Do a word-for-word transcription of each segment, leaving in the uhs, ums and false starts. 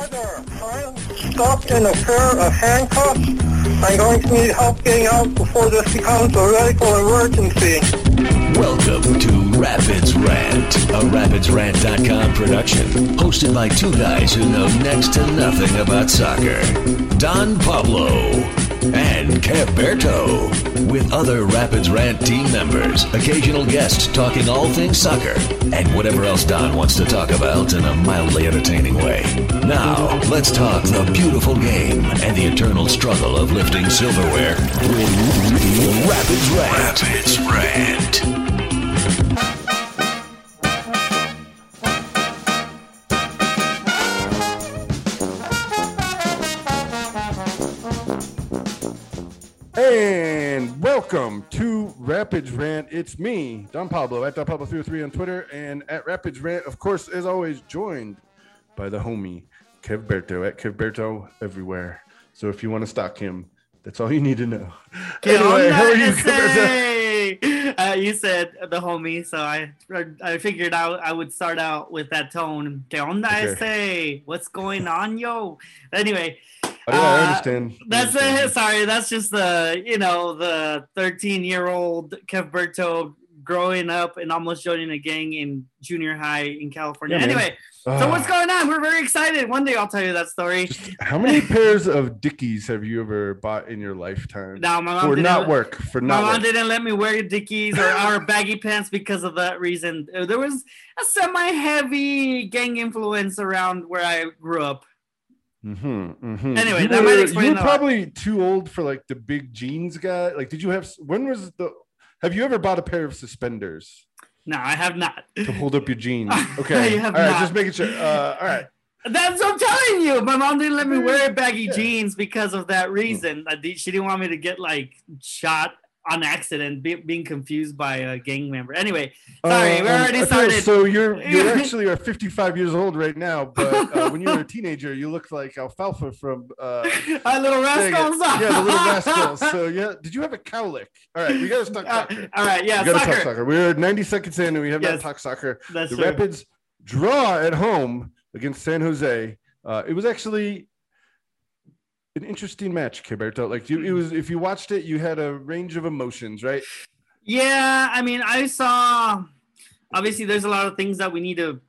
Hi there. I'm stuck in a pair of handcuffs. I'm going to need help getting out before this becomes a medical emergency. Welcome to Rapids Rant, a rapids rant dot com production, hosted by two guys who know next to nothing about soccer, Don Pablo and Kev Berto, with other Rapids Rant team members, occasional guests talking all things soccer, and whatever else Don wants to talk about in a mildly entertaining way. Now, let's talk the beautiful game and the eternal struggle of lifting silverware with Rapids Rant. Rapids Rant. And welcome to Rapids Rant. It's me, Don Pablo, at Don Pablo three oh three on Twitter, and at Rapids Rant, of course, as always, joined by the homie Kev Berto, at Kev Berto everywhere. So if you want to stalk him, that's all you need to know. Anyway, how are you, Kev Berto? Uh, you said the homie, so I I figured out I would start out with that tone. ¿Qué onda ese? What's going on, yo? Anyway. Oh, yeah, I understand. Uh, that's I understand. A, sorry. That's just the you know the thirteen year old Kev Berto growing up and almost joining a gang in junior high in California. Yeah, anyway, uh, so what's going on? We're very excited. One day I'll tell you that story. How many pairs of Dickies have you ever bought in your lifetime? No, my mom for not let, work for not. My mom work. Didn't let me wear Dickies or our baggy pants because of that reason. There was a semi-heavy gang influence around where I grew up. Mm-hmm, mm-hmm. Anyway, you that were, might explain you were probably lot. Too old for like the big jeans guy. Like, did you have? When was the? Have you ever bought a pair of suspenders? No, I have not. To hold up your jeans. Okay, I have all right, not. Just making sure. Uh, all right. That's what I'm telling you. My mom didn't let me wear baggy yeah. jeans because of that reason. Mm-hmm. She didn't want me to get like shot on accident, be, being confused by a gang member. Anyway, sorry, uh, we're already okay, started. So you're you actually are fifty-five years old right now, but uh, when you were a teenager, you looked like Alfalfa from uh, Our Little Rascals. Yeah, the Little Rascals. So yeah, did you have a cowlick? All right, we gotta talk uh, soccer. All right, yeah, we gotta soccer. Talk soccer. We're ninety seconds in, and we have yes, not talked soccer. That's the true. Rapids draw at home against San Jose. Uh, it was actually an interesting match, Keberto. Like you, it was. If you watched it, you had a range of emotions, right? Yeah, I mean, I saw. Obviously, there's a lot of things that we need to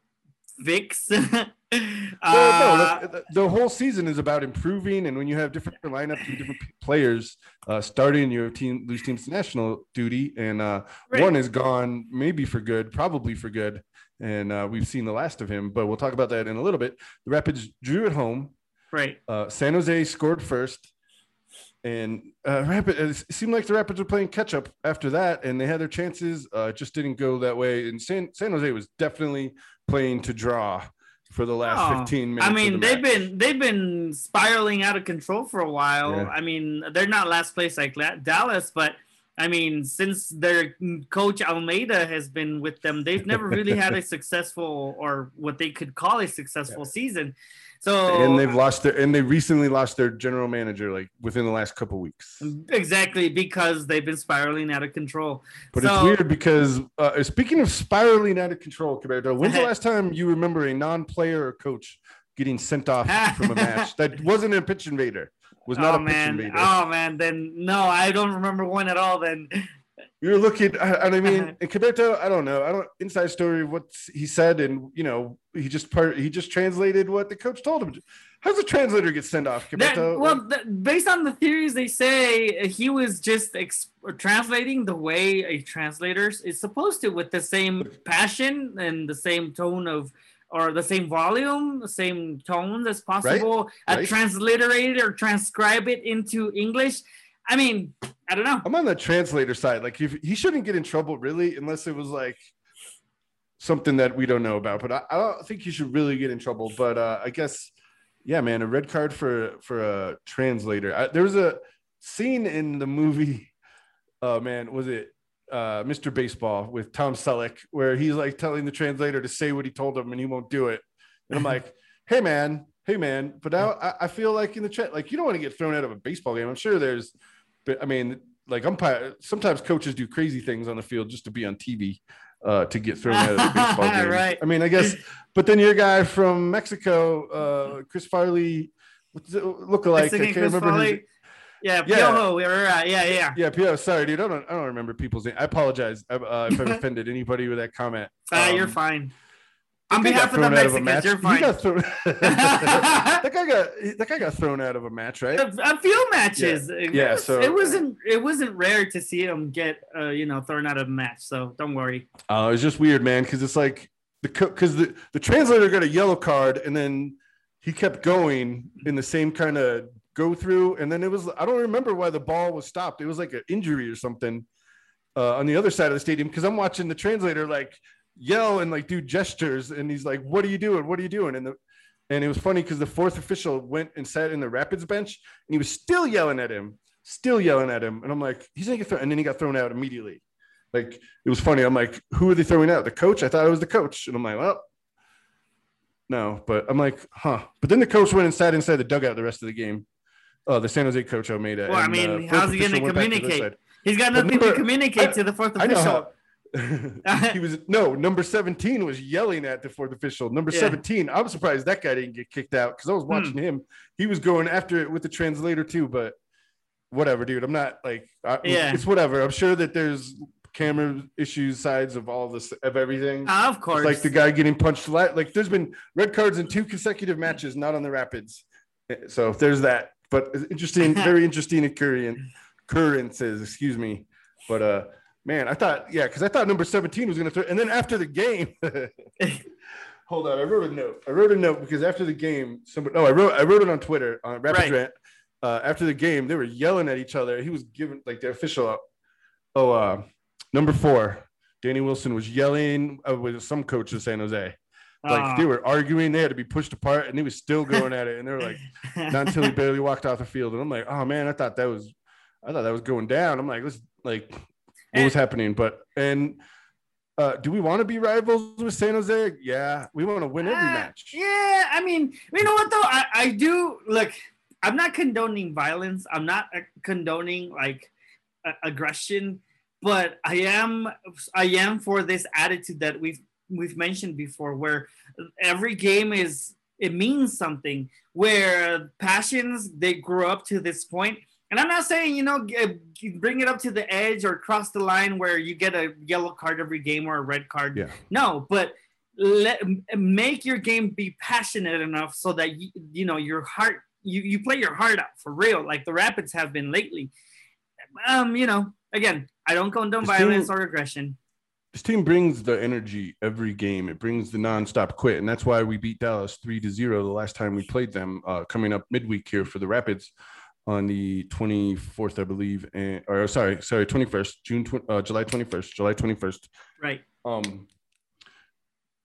fix. uh, well, no, the, the whole season is about improving, and when you have different lineups and different players uh, starting your team, lose team's national duty, and uh, right. one is gone, maybe for good, probably for good, and uh, we've seen the last of him. But we'll talk about that in a little bit. The Rapids drew at home. Right. Uh, San Jose scored first, and uh, Rapids. It seemed like the Rapids were playing catch up after that, and they had their chances. Uh, it just didn't go that way. And San San Jose was definitely playing to draw for the last oh, fifteen minutes. I mean, of the they've match. been they've been spiraling out of control for a while. Yeah. I mean, they're not last place like Dallas, but I mean, since their coach Almeida has been with them, they've never really had a successful or what they could call a successful yeah. season. So and they've lost their and they recently lost their general manager like within the last couple of weeks. Exactly, because they've been spiraling out of control. But so, it's weird because uh, speaking of spiraling out of control, Cabrera, when's the last time you remember a non-player or coach getting sent off from a match that wasn't a pitch invader? Was not oh, a pitch man. invader. Oh man, then no, I don't remember one at all. Then. You're looking, and I mean, and Caberto, I don't know, I don't inside story what he said, and you know, he just part, he just translated what the coach told him. How does a translator get sent off, Caberto? Well, that, based on the theories, they say he was just ex- translating the way a translator is supposed to, with the same passion and the same tone of, or the same volume, the same tones as possible. I right? right. transliterated or transcribe it into English. I mean, I don't know. I'm on the translator side. Like, if, he shouldn't get in trouble, really, unless it was, like, something that we don't know about. But I, I don't think he should really get in trouble. But uh, I guess, yeah, man, a red card for, for a translator. I, there was a scene in the movie, oh, man, was it uh, Mister Baseball with Tom Selleck, where he's, like, telling the translator to say what he told him, and he won't do it. And I'm like, hey, man, hey, man. But now I, I feel like in the chat, like, you don't want to get thrown out of a baseball game. I'm sure there's – but I mean, like umpire, sometimes coaches do crazy things on the field just to be on T V. uh, to get thrown out of the baseball game. Right. I mean, I guess, but then your guy from Mexico, uh, Chris Farley, look-alike. I can't Chris remember. His... Yeah, Pio. Yeah. We were, uh, yeah, yeah. Yeah, Pio. Sorry, dude. I don't. I don't remember people's name. I apologize uh, if I've offended anybody with that comment. Uh, um, you're fine. On behalf of the Mexicans, you're fine. Thrown... that guy got that guy got thrown out of a match, right? A few matches. Yeah. It, yeah was, so it wasn't it wasn't rare to see him get uh, you know thrown out of a match. So don't worry. Uh, it was just weird, man, because it's like the because the, the translator got a yellow card, and then he kept going in the same kind of go through, and then it was I don't remember why the ball was stopped. It was like an injury or something uh, on the other side of the stadium because I'm watching the translator like. Yell and like do gestures, and he's like, "What are you doing? What are you doing?" And the and it was funny because the fourth official went and sat in the Rapids bench, and he was still yelling at him, still yelling at him. And I'm like, "He's gonna get thrown," and then he got thrown out immediately. Like it was funny. I'm like, "Who are they throwing out? The coach?" I thought it was the coach, and I'm like, "Well, no." But I'm like, "Huh?" But then the coach went and sat inside the dugout the rest of the game. Uh, the San Jose coach Almeida. Well, and, I mean, uh, how's he gonna communicate? He's got nothing number, to communicate I, to the fourth official. I know how, he was no number seventeen was yelling at the fourth official number yeah. seventeen. I'm surprised that guy didn't get kicked out because I was watching mm. him. He was going after it with the translator too, but whatever, dude. I'm not like I, yeah. it's whatever. I'm sure that there's camera issues, sides of all this of everything. Uh, of course, it's like the guy getting punched. Like there's been red cards in two consecutive matches, not on the Rapids. So there's that. But interesting, very interesting occurrences. Excuse me, but uh. Man, I thought, yeah, because I thought number seventeen was going to throw. And then after the game, hold on, I wrote a note. I wrote a note because after the game, somebody, oh, I wrote I wrote it on Twitter, on Rapids right. Rant. Uh, after the game, they were yelling at each other. He was giving, like, the official, oh, uh, number four, Danny Wilson was yelling uh, with some coach in San Jose. Like, aww. They were arguing. They had to be pushed apart, and he was still going at it. And they were like, not until he barely walked off the field. And I'm like, oh, man, I thought that was, I thought that was going down. I'm like, let's, like, what was happening? But and uh, do we want to be rivals with San Jose? Yeah, we want to win every uh, match. Yeah, I mean, you know what though? I, I do look. I'm not condoning violence. I'm not condoning like uh, aggression, but I am. I am for this attitude that we've we've mentioned before, where every game is it means something. Where passions they grew up to this point. And I'm not saying, you know, bring it up to the edge or cross the line where you get a yellow card every game or a red card. Yeah. No, but let, make your game be passionate enough so that, you, you know, your heart, you, you play your heart out for real, like the Rapids have been lately. Um, you know, again, I don't condone this violence team, or aggression. This team brings the energy every game. It brings the nonstop quit. And that's why we beat Dallas three to zero the last time we played them uh, coming up midweek here for the Rapids. On the twenty-fourth, I believe, and, or sorry, sorry, twenty-first, June, uh, July twenty-first, July twenty-first. Right. Um.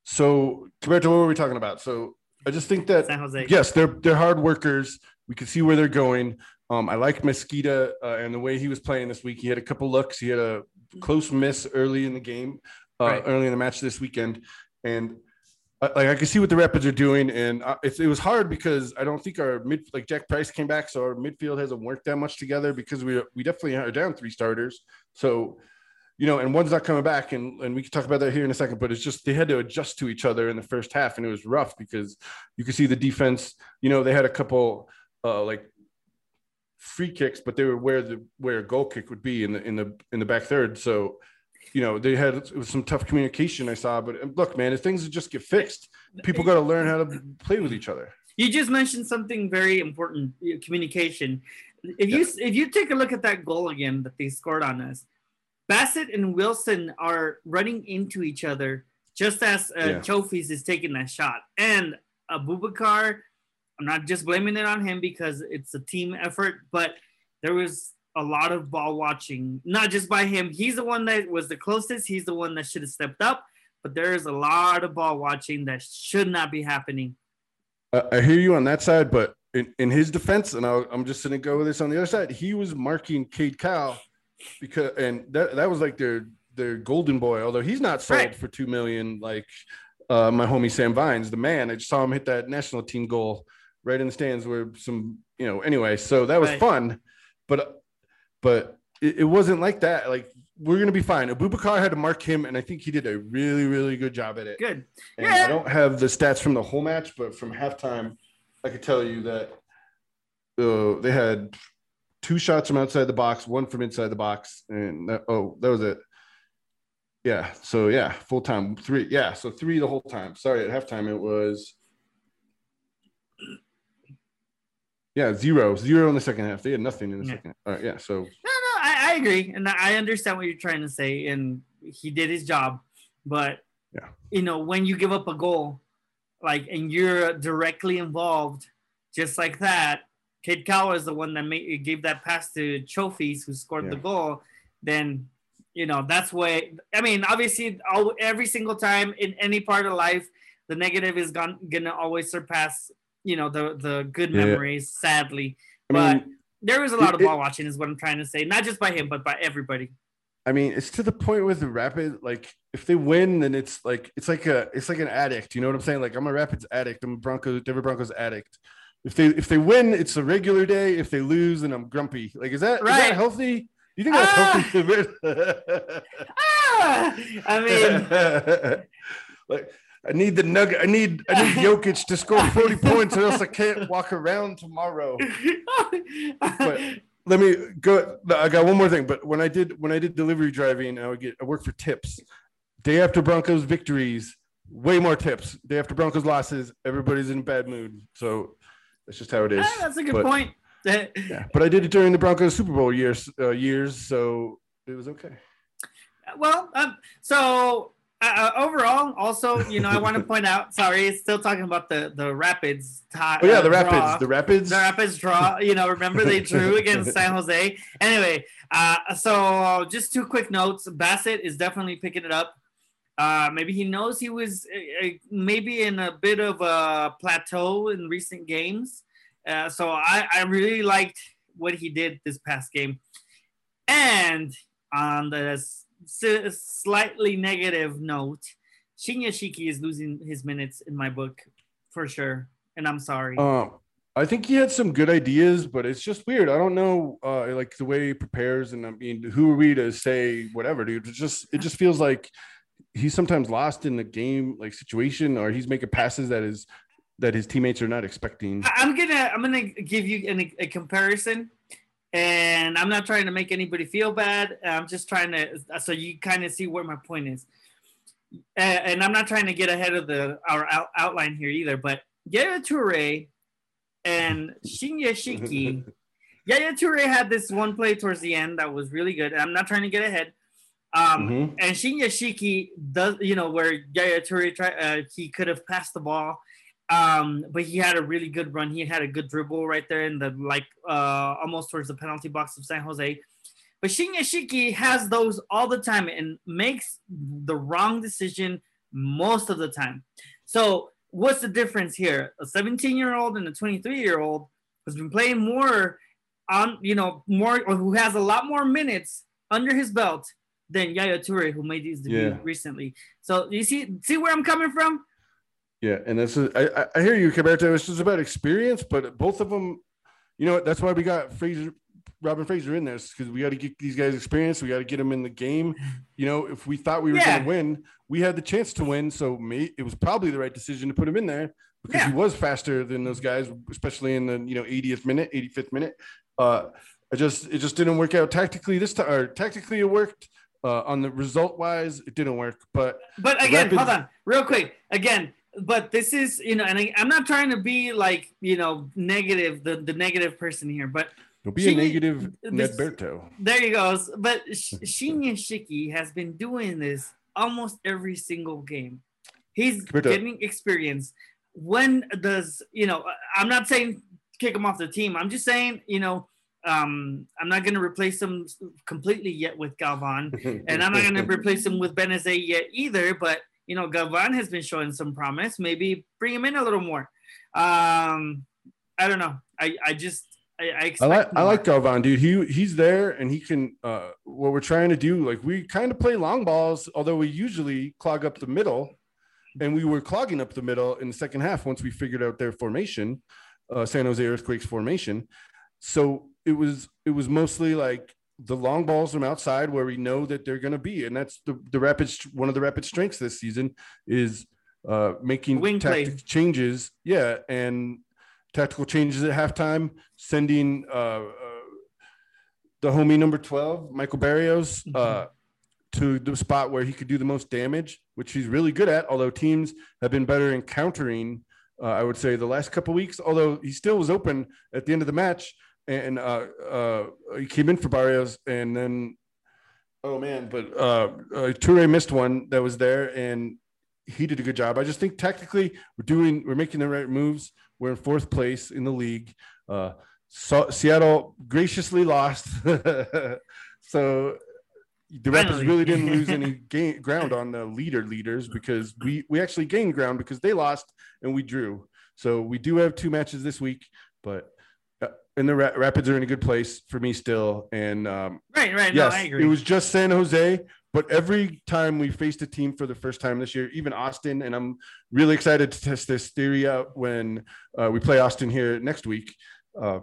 So compared to what were we talking about? So I just think that San Jose. Yes, they're they're hard workers. We can see where they're going. Um, I like Mesquita uh, and the way he was playing this week. He had a couple looks. He had a close miss early in the game, uh, right. early in the match this weekend, and. Like I can see what the Rapids are doing, and it, it was hard because I don't think our mid like Jack Price came back, so our midfield hasn't worked that much together because we we definitely are down three starters. So, you know, and one's not coming back, and and we can talk about that here in a second. But it's just they had to adjust to each other in the first half, and it was rough because you could see the defense. You know, they had a couple uh, like free kicks, but they were where the where a goal kick would be in the in the in the back third. So. You know, they had it was some tough communication I saw, but look, man, if things just get fixed, people got to learn how to play with each other. You just mentioned something very important, communication. If yeah. you if you take a look at that goal again that they scored on us, Bassett and Wilson are running into each other just as uh, yeah. Chofis is taking that shot. And Abubakar, I'm not just blaming it on him because it's a team effort, but there was a lot of ball watching, not just by him. He's the one that was the closest. He's the one that should have stepped up, but there is a lot of ball watching that should not be happening. Uh, I hear you on that side, but in, in his defense, and I'll, I'm just going to go with this on the other side, he was marking Cade Cowell because, and that, that was like their, their golden boy, although he's not sold right. for two million dollars. Like uh, my homie, Sam Vines, the man, I just saw him hit that national team goal right in the stands where some, you know, anyway, so that was right. fun, but But it wasn't like that. Like we're going to be fine. Abubakar had to mark him, and I think he did a really, really good job at it. Good. And yeah. I don't have the stats from the whole match, but from halftime, I could tell you that uh, they had two shots from outside the box, one from inside the box, and that, oh, that was it. Yeah. So, yeah, full time. Three. Yeah. So, three the whole time. Sorry, at halftime, it was. Yeah, zero. Zero in the second half. They had nothing in the yeah. second half. All right, yeah, so. No, no, I, I agree. And I understand what you're trying to say. And he did his job. But, yeah, you know, when you give up a goal, like, and you're directly involved just like that, Cade Cowell is the one that made, gave that pass to Chofis, who scored yeah. the goal, then, you know, that's what – I mean, obviously, all, every single time in any part of life, the negative is going to always surpass – you know, the the good memories, yeah. sadly. I but mean, there was a lot of it, ball watching is what I'm trying to say. Not just by him, but by everybody. I mean, it's to the point with the Rapid, like, if they win, then it's like, it's like a, it's like an addict. You know what I'm saying? Like, I'm a Rapids addict. I'm a Broncos, Denver Broncos addict. If they, if they win, it's a regular day. If they lose, then I'm grumpy. Like, is that, right. is that healthy? Do you think that's ah! healthy? ah! I mean. like, I need the nugget. I need I need Jokic to score forty points, or else I can't walk around tomorrow. But let me go. I got one more thing. But when I did when I did delivery driving, I would get I worked for tips. Day after Broncos victories, way more tips. Day after Broncos losses, everybody's in a bad mood. So that's just how it is. Ah, that's a good but, point. yeah. But I did it during the Broncos Super Bowl years, uh, years, so it was okay. Well, um, so. Uh, overall, also, you know, I want to point out. Sorry, it's still talking about the the Rapids. Uh, oh yeah, the Rapids, draw. the Rapids, the Rapids draw. You know, remember they drew against San Jose. Anyway, uh, so just two quick notes. Bassett is definitely picking it up. Uh, maybe he knows he was uh, maybe in a bit of a plateau in recent games. Uh, so I, I really liked what he did this past game, and on the. S- slightly negative note, Shinyashiki is losing his minutes in my book for sure, and I'm sorry. Um, I think he had some good ideas, but it's just weird. I don't know, uh, like the way he prepares, and I mean, who are we to say whatever, dude? It just it just feels like he's sometimes lost in the game, like situation, or he's making passes that is that his teammates are not expecting. I'm gonna I'm gonna give you an, a comparison. And I'm not trying to make anybody feel bad. I'm just trying to, so you kind of see where my point is. And I'm not trying to get ahead of the our out, outline here either, but Yaya Touré and Shinyashiki. Yaya Touré had this one play towards the end that was really good. And I'm not trying to get ahead. Um, mm-hmm. And Shinyashiki does, you know, where Yaya Touré, try, uh, he could have passed the ball. Um, but he had a really good run. He had a good dribble right there in the, like, uh, almost towards the penalty box of San Jose. But Shinyashiki has those all the time and makes the wrong decision most of the time. So what's the difference here? A seventeen-year-old and a twenty-three-year-old who's been playing more on, you know, more, or who has a lot more minutes under his belt than Yaya Touré, who made his debut yeah. recently. So you see, see where I'm coming from? Yeah, and this is, I, I hear you, Kev Berto. It's just about experience, but both of them, you know, that's why we got Fraser, Robin Fraser in there, because we got to get these guys experience. We got to get them in the game. You know, if we thought we were yeah. going to win, we had the chance to win. So me, it was probably the right decision to put him in there because yeah. he was faster than those guys, especially in the, you know, eightieth minute, eighty-fifth minute. Uh, I just it just didn't work out tactically this time. Or tactically, it worked. Uh, on the result wise, it didn't work. But but again, Rapids, hold on, real quick, again. But this is, you know, and I, I'm not trying to be like, you know, negative, the, the negative person here, but. Don't be Shiny, a negative Ned Berto. There you go. But Shinyashiki has been doing this almost every single game. He's Berto. Getting experience. When does, you know, I'm not saying kick him off the team. I'm just saying, you know, um, I'm not going to replace him completely yet with Galván. And I'm not going to replace him with Benezet yet either, but. You know, Galván has been showing some promise. Maybe bring him in a little more. Um, I don't know. I, I just I, I expect. I like, I like Galván, dude. He he's there, and he can. Uh, what we're trying to do, like we kind of play long balls, although we usually clog up the middle, and we were clogging up the middle in the second half once we figured out their formation, uh, San Jose Earthquakes formation. So it was it was mostly like the long balls from outside where we know that they're going to be. And that's the, the Rapids, one of the Rapids strengths this season is uh, making Wing tactical play. changes. Yeah. And tactical changes at halftime, sending uh, uh, the homie number twelve, Michael Barrios, mm-hmm. uh, to the spot where he could do the most damage, which he's really good at. Although teams have been better in countering, uh, I would say the last couple of weeks, although he still was open at the end of the match. And uh, uh, he came in for Barrios, and then, oh man, but uh, uh, Touré missed one that was there, and he did a good job. I just think tactically we're doing, we're making the right moves. We're in fourth place in the league. Uh, so Seattle graciously lost, so the Rapids really didn't lose any gain, ground on the leader leaders because we we actually gained ground because they lost and we drew. So we do have two matches this week, but. And the Rapids are in a good place for me still. And um, right, right. Yes, no, I agree. It was just San Jose, but every time we faced a team for the first time this year, even Austin, and I'm really excited to test this theory out when uh, we play Austin here next week. Uh,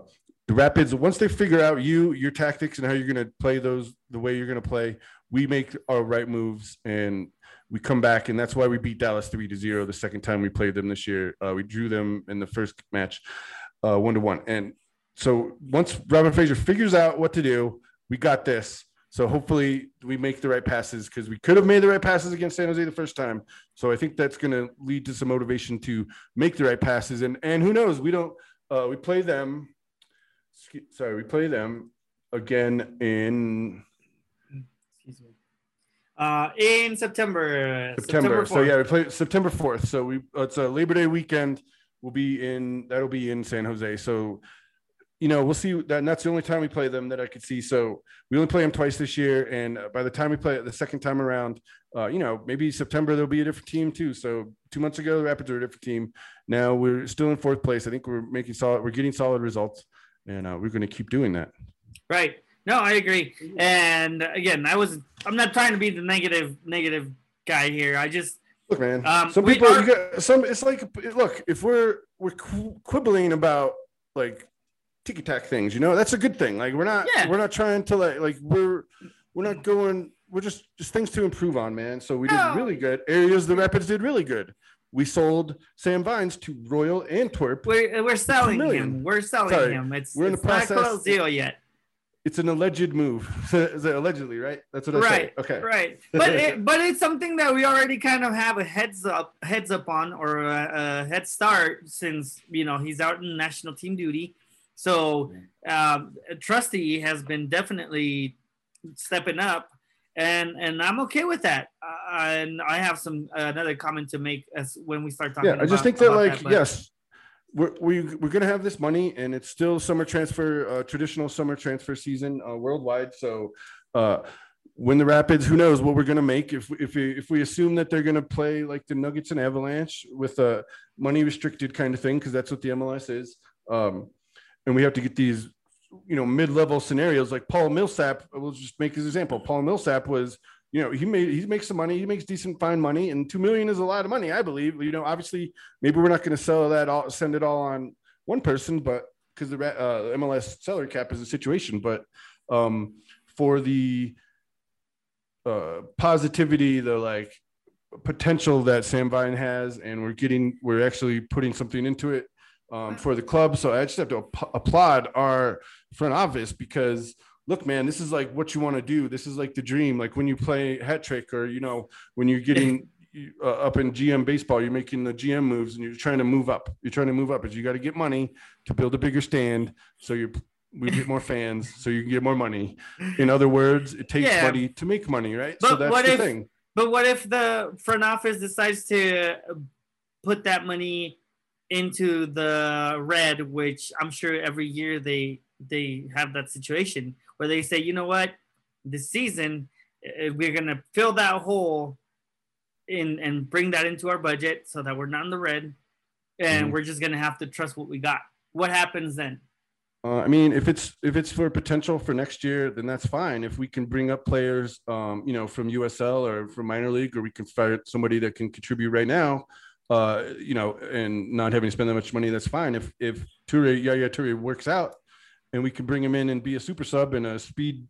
the Rapids, once they figure out you, your tactics and how you're going to play those, the way you're going to play, we make our right moves and we come back. And that's why we beat Dallas three to zero the second time we played them this year. Uh, we drew them in the first match uh, one to one. And so once Robin Fraser figures out what to do, we got this. So hopefully we make the right passes because we could have made the right passes against San Jose the first time. So I think that's going to lead to some motivation to make the right passes. And and who knows, we don't uh, – we play them – sorry, we play them again in – excuse me. Uh, in September. September. September so, yeah, we play September fourth. So we it's a Labor Day weekend. We'll be in – that'll be in San Jose. So – you know, we'll see that. And that's the only time we play them that I could see. So we only play them twice this year. And by the time we play it the second time around, uh, you know, maybe September, there'll be a different team too. So two months ago, the Rapids were a different team. Now we're still in fourth place. I think we're making solid, we're getting solid results and uh, we're going to keep doing that. Right. No, I agree. And again, I was, I'm not trying to be the negative, negative guy here. I just, look, man, um, some people, are, you got, some, it's like, look, if we're, we're quibbling about like, ticky-tack things, you know, that's a good thing. Like we're not yeah. we're not trying to like like we're we're not going we're just just things to improve on, man. So we did oh. really good areas. The Rapids did really good. We sold Sam Vines to Royal Antwerp. We're, we're selling him. We're selling Sorry. him. It's, we're in it's the process. Not close deal yet. It's an alleged move. Is it allegedly, right? That's what I right. said. Okay. Right. But it, but it's something that we already kind of have a heads up heads up on or a, a head start since, you know, he's out in national team duty. So um, Trusty has been definitely stepping up, and and I'm okay with that. Uh, and I have some uh, another comment to make as when we start talking. Yeah, about, I just think that like that, yes, we're we, we're gonna have this money, and it's still summer transfer, uh, traditional summer transfer season uh, worldwide. So uh, when the Rapids, who knows what we're gonna make if if we, if we assume that they're gonna play like the Nuggets and Avalanche with a money restricted kind of thing because that's what the M L S is. Um, And we have to get these, you know, mid-level scenarios like Paul Millsap. We'll just make his example. Paul Millsap was, you know, he made he makes some money. He makes decent, fine money, and two million is a lot of money, I believe. You know, obviously, maybe we're not going to sell that all, send it all on one person, but because the uh, M L S salary cap is a situation. But um, for the uh, positivity, the like potential that Sam Vine has, and we're getting, we're actually putting something into it. Um, for the club. So I just have to ap- applaud our front office because look, man, this is like what you want to do. This is like the dream. Like when you play hat trick or, you know, when you're getting uh, up in G M baseball, you're making the G M moves and you're trying to move up. You're trying to move up, but you got to get money to build a bigger stand. So you we get more fans so you can get more money. In other words, it takes yeah. money to make money. Right. But so that's what the if, thing. But what if the front office decides to put that money into the red, which I'm sure every year they they have that situation where they say, you know what, this season we're gonna fill that hole in and bring that into our budget so that we're not in the red, and mm-hmm. we're just gonna have to trust what we got. What happens then? Uh, I mean, if it's if it's for potential for next year, then that's fine. If we can bring up players, um, you know, from U S L or from minor league, or we can find somebody that can contribute right now. Uh, you know, and not having to spend that much money, that's fine. If if Touré, Yaya Touré works out and we can bring him in and be a super sub and a speed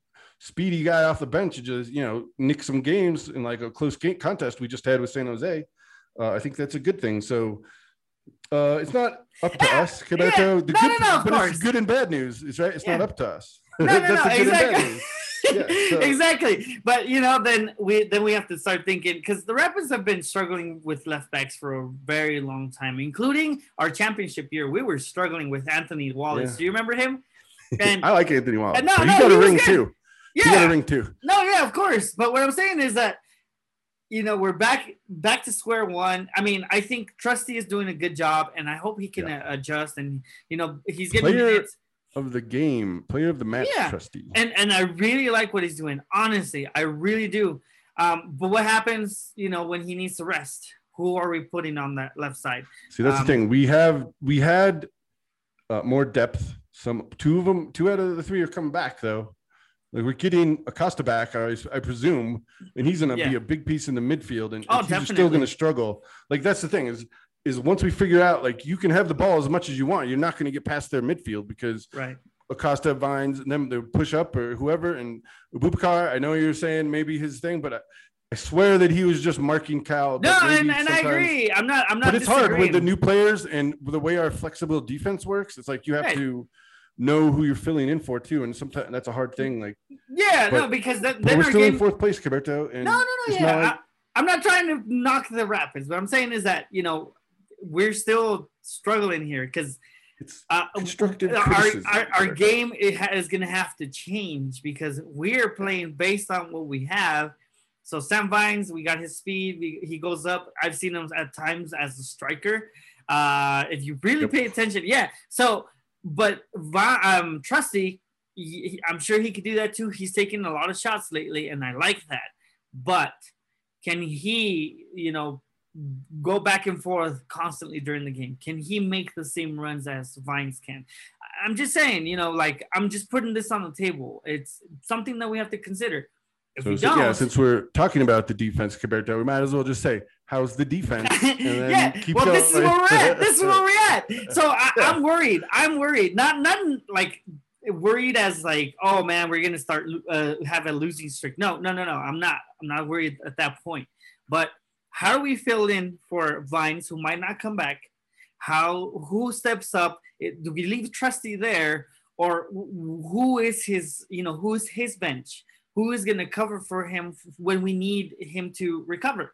speedy guy off the bench to just, you know, nick some games in like a close game contest we just had with San Jose. Uh, I think that's a good thing. So uh, it's not up to yeah, us. Can yeah, I tell the no, good, no, no, but course. It's good and bad news. It's right. It's yeah. not up to us. No, no, that's no, exactly. Yeah, so. Exactly. But, you know, then we then we have to start thinking, because the Rapids have been struggling with left backs for a very long time, including our championship year. We were struggling with Anthony Wallace. Yeah. Do you remember him? And, I like Anthony Wallace. No, no, he got a ring, too. Yeah. He got a ring, too. No, yeah, of course. But what I'm saying is that, you know, we're back back to square one. I mean, I think Trusty is doing a good job, and I hope he can yeah. adjust. And, you know, he's getting minutes. Of the game, player of the match, yeah. Trusty. And and I really like what he's doing. Honestly, I really do. Um, but what happens, you know, when he needs to rest? Who are we putting on that left side? See, that's um, the thing. We have we had uh, more depth. Some two of them, two out of the three are coming back though. Like we're getting Acosta back, I, I presume, and he's going to yeah. be a big piece in the midfield, and, oh, and he's still going to struggle. Like that's the thing is. is once we figure out, like, you can have the ball as much as you want. You're not going to get past their midfield because right. Acosta, Vines, and them, they push up or whoever. And Abubakar, I know you're saying maybe his thing, but I, I swear that he was just marking Cowell. No, and, and I agree. I'm not I'm not But it's hard with the new players and the way our flexible defense works. It's like you have right. to know who you're filling in for, too. And sometimes that's a hard thing. Like, yeah, but, no, because that, then we're still game... in fourth place, Kev Berto. No, no, no, yeah. Not like... I, I'm not trying to knock the Rapids. What I'm saying is that, you know, we're still struggling here because uh, our, our, our game it ha- is going to have to change because we're playing based on what we have. So Sam Vines, we got his speed. We, he goes up. I've seen him at times as a striker. Uh, if you really yep. pay attention. Yeah. So, but um, Trusty, he, I'm sure he could do that too. He's taken a lot of shots lately and I like that, but can he, you know, go back and forth constantly during the game? Can he make the same runs as Vines can? I'm just saying, you know, like I'm just putting this on the table. It's something that we have to consider. If so, we don't, yeah, since we're talking about the defense, Kev Berto, we might as well just say, how's the defense? And then yeah. keep well, going. This is where we're at. This is where we're at. So I, yeah. I'm worried. I'm worried. Not, not like worried as like, oh man, we're gonna start uh, have a losing streak. No, no, no, no. I'm not. I'm not worried at that point. But how do we fill in for Vines, who might not come back? How who steps up? Do we leave Trusty there, or who is his? You know, who is his bench? Who is going to cover for him when we need him to recover?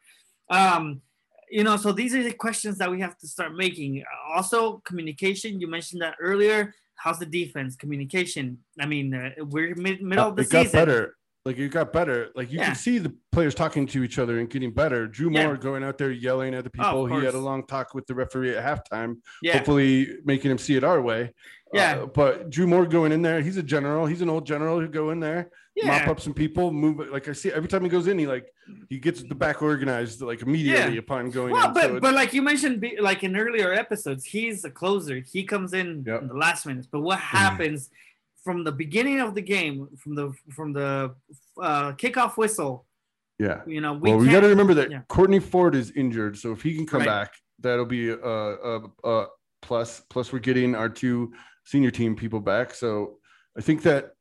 Um, you know, so these are the questions that we have to start making. Also, communication. You mentioned that earlier. How's the defense? Communication. I mean, uh, we're mid middle of the season. It got better. Like it got better. Like you yeah. can see the players talking to each other and getting better. Drew Moor yeah. going out there yelling at the people. Oh, he had a long talk with the referee at halftime, yeah. hopefully making him see it our way. Yeah. Uh, but Drew Moor going in there, he's a general. He's an old general who go in there, yeah. mop up some people, move. Like I see every time he goes in, he like he gets the back organized like immediately yeah. upon going. Well, in. but so but like you mentioned, like in earlier episodes, he's a closer. He comes in yep. in the last minutes. But what happens? From the beginning of the game, from the from the uh, kickoff whistle, yeah, you know, we well, we got to remember that yeah. Courtney Ford is injured, so if he can come right. back, that'll be a, a, a plus. Plus, we're getting our two senior team people back, so I think that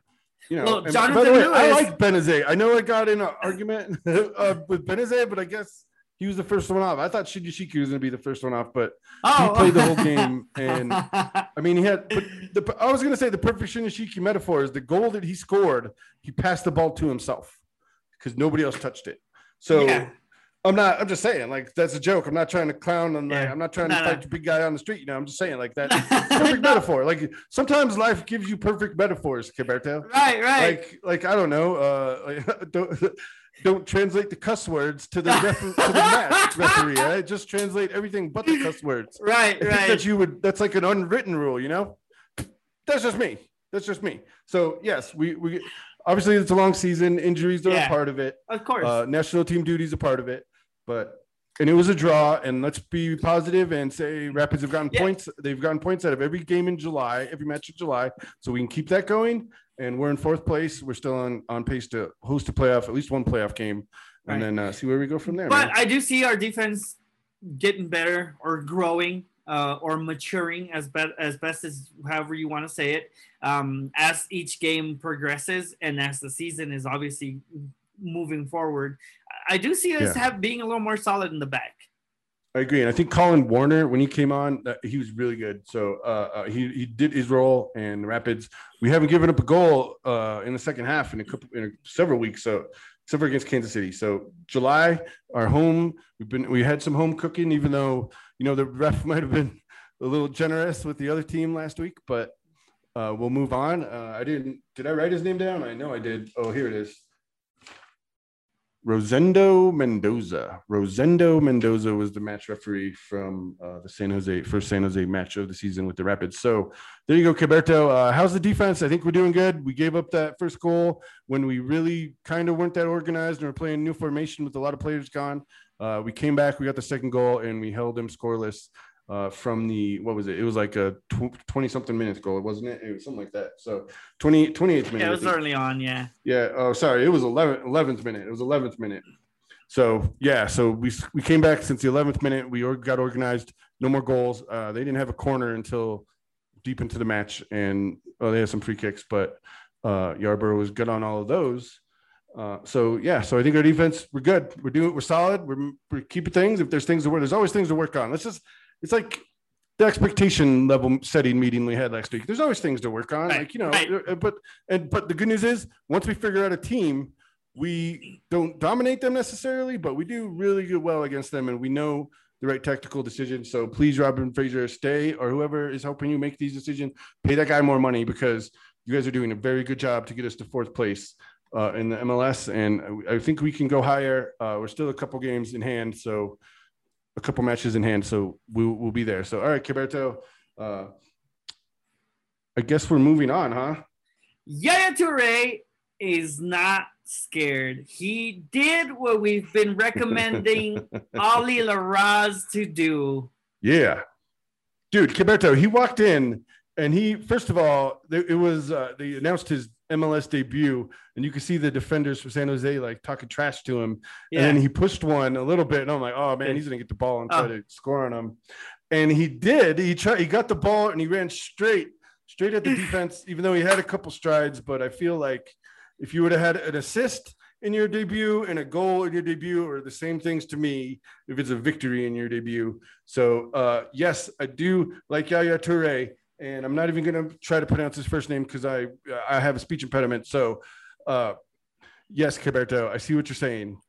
you know. Well, and, Jonathan by the way, Lewis, I like Benezet. I know I got in an argument uh, with Benezet, but I guess he was the first one off. I thought Shinyashiki was going to be the first one off, but oh. he played the whole game. And I mean, he had, but the, I was going to say the perfect Shinyashiki metaphor is the goal that he scored. He passed the ball to himself because nobody else touched it. So yeah. I'm not, I'm just saying like, that's a joke. I'm not trying to clown on yeah. like, I'm not trying no, to no. fight the big guy on the street. You know, I'm just saying like that perfect no. metaphor. Like sometimes life gives you perfect metaphors, Kev Berto. Right, right. Like, like, I don't know. Uh, like, don't, Don't translate the cuss words to the, ref- to the match referee. I right? Just translate everything but the cuss words. Right, I think right. That you would. That's like an unwritten rule, you know. That's just me. That's just me. So yes, we we obviously it's a long season. Injuries are yeah, a part of it. Of course, uh, national team duty is a part of it. But and it was a draw. And let's be positive and say Rapids have gotten yeah. points. They've gotten points out of every game in July, every match in July. So we can keep that going. And we're in fourth place. We're still on, on pace to host a playoff, at least one playoff game, and right. then uh, see where we go from there. But man. I do see our defense getting better or growing. uh, or maturing as, be as best as however you want to say it, um, as each game progresses and as the season is obviously moving forward. I do see us yeah. have being a little more solid in the back. I agree. And I think Colin Warner, when he came on, he was really good. So uh, uh, he, he did his role in Rapids. We haven't given up a goal uh, in the second half in a couple, in a, several weeks. So except for against Kansas City. So July, our home, we've been, we had some home cooking, even though, you know, the ref might've been a little generous with the other team last week, but uh, we'll move on. Uh, I didn't, did I write his name down? I know I did. Oh, here it is. Rosendo Mendoza. Rosendo Mendoza was the match referee from uh, the San Jose, first San Jose match of the season with the Rapids. So there you go, Kev Berto. Uh, how's the defense? I think we're doing good. We gave up that first goal when we really kind of weren't that organized and were playing new formation with a lot of players gone. Uh, we came back, we got the second goal, and we held them scoreless uh, from the, what was it? It was like a twenty-something minutes goal, wasn't it? It was something like that. So twenty, twenty-eighth minute. Yeah, it was early on, yeah. Yeah, oh, sorry. It was eleven, eleventh minute. It was eleventh minute. So, yeah, so we, we came back since the eleventh minute. We got organized. No more goals. Uh, they didn't have a corner until deep into the match, and oh, they had some free kicks, but uh, Yarborough was good on all of those. Uh, so, yeah, so I think our defense, we're good. We're doing We're solid. We're, we're keeping things. If there's things to work, there's always things to work on. Let's just – it's like the expectation level setting meeting we had last week. There's always things to work on, right, like, you know, right. but, and, but the good news is once we figure out a team, we don't dominate them necessarily, but we do really good well against them. And we know the right tactical decision. So please, Robin Fraser, stay, or whoever is helping you make these decisions, pay that guy more money, because you guys are doing a very good job to get us to fourth place uh, in the M L S. And I think we can go higher. Uh, we're still a couple games in hand. So, a couple matches in hand, so we, we'll be there. So, all right, Kev Berto, uh, I guess we're moving on, huh? Yaya Touré is not scared. He did what we've been recommending Ali Larraz to do. Yeah. Dude, Kev Berto, he walked in, and he, first of all, it was, uh, they announced his M L S debut, and you could see the defenders from San Jose like talking trash to him, yeah. and then he pushed one a little bit, and I'm like, oh man, he's gonna get the ball and try oh. to score on him, and he did. He tried. He got the ball and he ran straight, straight at the defense, even though he had a couple strides. But I feel like if you would have had an assist in your debut and a goal in your debut, are the same things to me if it's a victory in your debut. So uh, yes, I do like Yaya Touré. And I'm not even going to try to pronounce his first name because I I have a speech impediment. So, uh, yes, Kev Berto, I see what you're saying.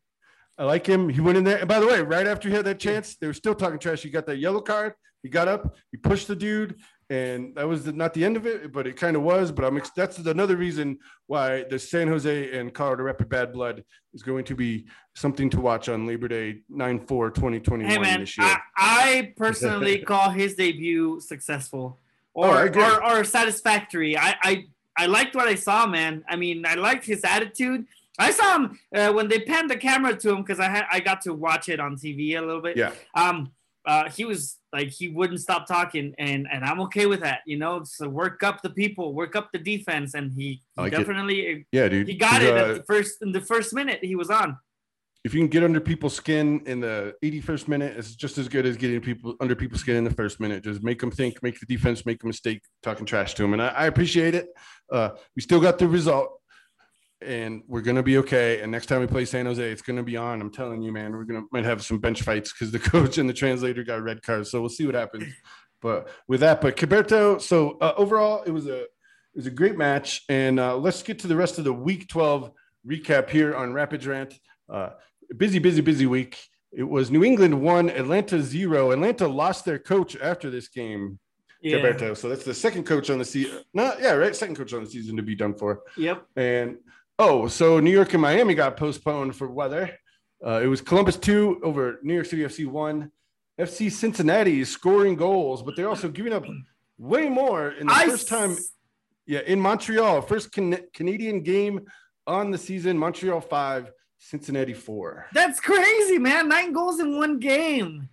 I like him. He went in there. And by the way, right after he had that chance, they were still talking trash. He got that yellow card. He got up. He pushed the dude. And that was the, not the end of it, but it kind of was. But I'm that's another reason why the San Jose and Colorado Rapids bad blood is going to be something to watch on Labor Day nine four twenty twenty-one hey man, this year. I, I personally call his debut successful. Or, oh, or or satisfactory. I, I I liked what I saw, man. I mean, I liked his attitude. I saw him uh, when they panned the camera to him because I had I got to watch it on T V a little bit. Yeah. Um. Uh. He was like he wouldn't stop talking, and and I'm okay with that. You know, so work up the people, work up the defense, and he, he like definitely it. yeah, dude. He got it uh, at the first in the first minute he was on. If you can get under people's skin in the eighty-first minute, it's just as good as getting people under people's skin in the first minute. Just make them think, make the defense make a mistake, talking trash to them. And I, I appreciate it. Uh, we still got the result, and we're going to be okay. And next time we play San Jose, it's going to be on. I'm telling you, man, we're going to might have some bench fights because the coach and the translator got red cards. So we'll see what happens. But with that, but Kev Berto, so uh, overall, it was a it was a great match. And uh, let's get to the rest of the Week twelve recap here on Rapids Rant. Uh, busy, busy, busy week. It was New England one, Atlanta zero. Atlanta lost their coach after this game, yeah. Kev Berto. So that's the second coach on the season. No, yeah, right. Second coach on the season to be done for. Yep. And oh, so New York and Miami got postponed for weather. Uh, it was Columbus two over New York City F C one. F C Cincinnati is scoring goals, but they're also giving up way more in the I first time. Yeah, in Montreal, first can Canadian game on the season. Montreal five. Cincinnati four. That's crazy, man. Nine goals in one game.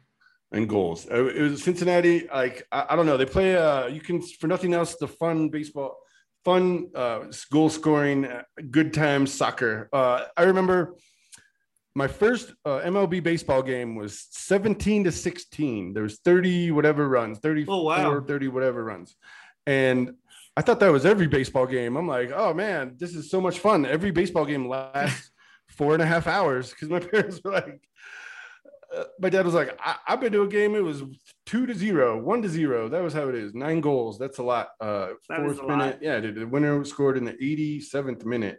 And goals. It was Cincinnati. Like, I, I don't know. They play, uh, you can, for nothing else, the fun baseball, fun uh, goal scoring, good time soccer. Uh, I remember my first uh, M L B baseball game was seventeen to sixteen. There was thirty whatever runs, thirty-four, oh, wow. thirty whatever runs. And I thought that was every baseball game. I'm like, oh man, this is so much fun. Every baseball game lasts four and a half hours. Cause my parents were like, uh, my dad was like, I- I've been to a game. It was two to zero, one to zero. That was how it is. Nine goals. That's a lot. Uh, that fourth is a minute. Lot. Yeah. Dude, the winner was scored in the eighty-seventh minute.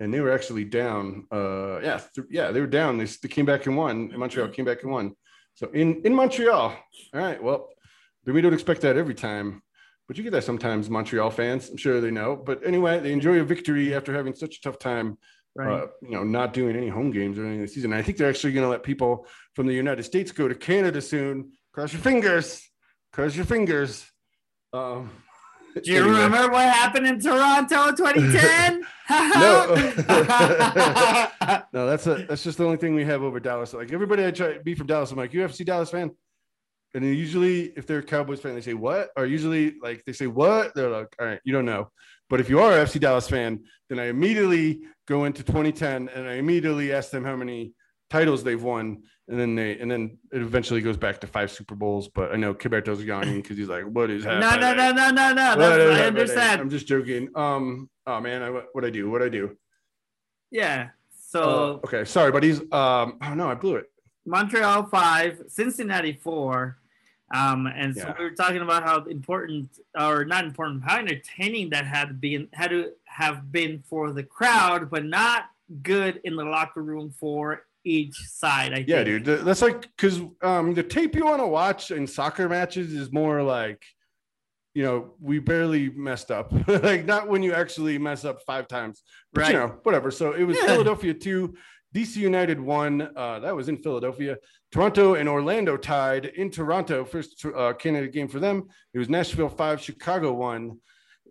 And they were actually down. Uh, yeah, th- yeah, they were down. They, they came back and won. Montreal came back and won. So in, in Montreal, all right, well, we don't expect that every time. But you get that sometimes, Montreal fans. I'm sure they know. But anyway, they enjoy a victory after having such a tough time, right. uh, you know, not doing any home games during the season. And I think they're actually going to let people from the United States go to Canada soon. Cross your fingers. Cross your fingers. Um Do you anyway. remember what happened in Toronto in twenty ten? No, no, that's a, that's just the only thing we have over Dallas. Like everybody I try to be from Dallas, I'm like, you F C Dallas fan? And then usually if they're a Cowboys fan, they say what? Or usually like they say what? They're like, all right, you don't know. But if you are an F C Dallas fan, then I immediately go into twenty ten and I immediately ask them how many titles they've won. And then they, and then it eventually goes back to five Super Bowls. But I know Kev Berto's yawning because he's like, "What is happening?" No, no, no, no, no, no. I understand. I'm just joking. Um. Oh man, I what I do? What I do? Yeah. So. Uh, okay, sorry, buddies. Um. Oh no, I blew it. Montreal five, Cincinnati four, um. And so yeah. we were talking about how important, or not important, how entertaining that had been, had to have been for the crowd, but not good in the locker room for each side. I yeah think. Dude, that's like, because um the tape you want to watch in soccer matches is more like, you know, we barely messed up. Like not when you actually mess up five times, but right. you know, whatever. So it was yeah. Philadelphia two, D C United one, uh that was in Philadelphia. Toronto and Orlando tied in Toronto, first uh, Canada game for them. It was Nashville five, Chicago one.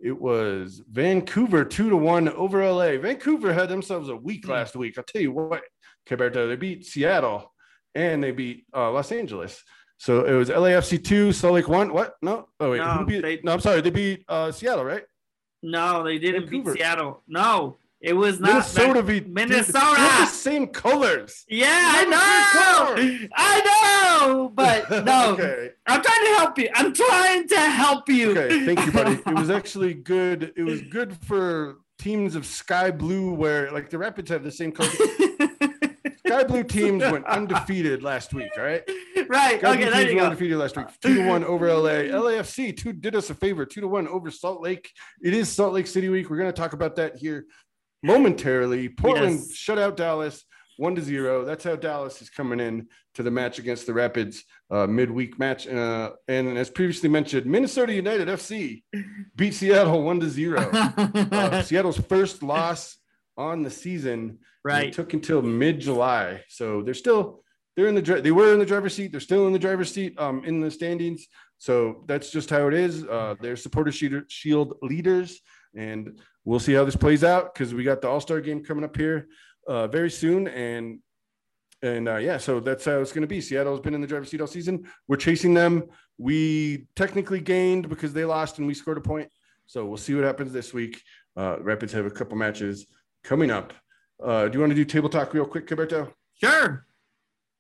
It was Vancouver two to one over L A. Vancouver had themselves a week last week. I'll tell you what, Caberto, they beat Seattle and they beat uh, Los Angeles. So it was L A F C two, Salt Lake one. What? No. Oh wait. No, who beat, they, no I'm sorry. They beat uh, Seattle, right? No, they didn't Vancouver. beat Seattle. No, it was not Minnesota. That, beat Minnesota. Dude, the same colors. Yeah, I know. I know, but no. Okay. I'm trying to help you. I'm trying to help you. Okay, thank you, buddy. It was actually good. It was good for teams of sky blue, where like the Rapids have the same color. Sky blue teams went undefeated last week, all right? Right. Sky okay, blue there teams you go. Undefeated last week, two to one over L A. L A F C two did us a favor, two to one over Salt Lake. It is Salt Lake City week. We're going to talk about that here momentarily. Portland yes. shut out Dallas. One to zero. That's how Dallas is coming in to the match against the Rapids, uh, midweek match. Uh, and as previously mentioned, Minnesota United F C beat Seattle one to zero. Uh, Seattle's first loss on the season. Right. It took until mid-July, so they're still they're in the they were in the driver's seat. They're still in the driver's seat um, in the standings. So that's just how it is. Uh, they're supporter shield leaders, and we'll see how this plays out because we got the All-Star game coming up here. Uh, very soon, and and uh, yeah, so that's how it's going to be. Seattle's been in the driver's seat all season. We're chasing them. We technically gained because they lost and we scored a point. So we'll see what happens this week. Uh, Rapids have a couple matches coming up. Uh, do you want to do table talk real quick, Caberto? Sure.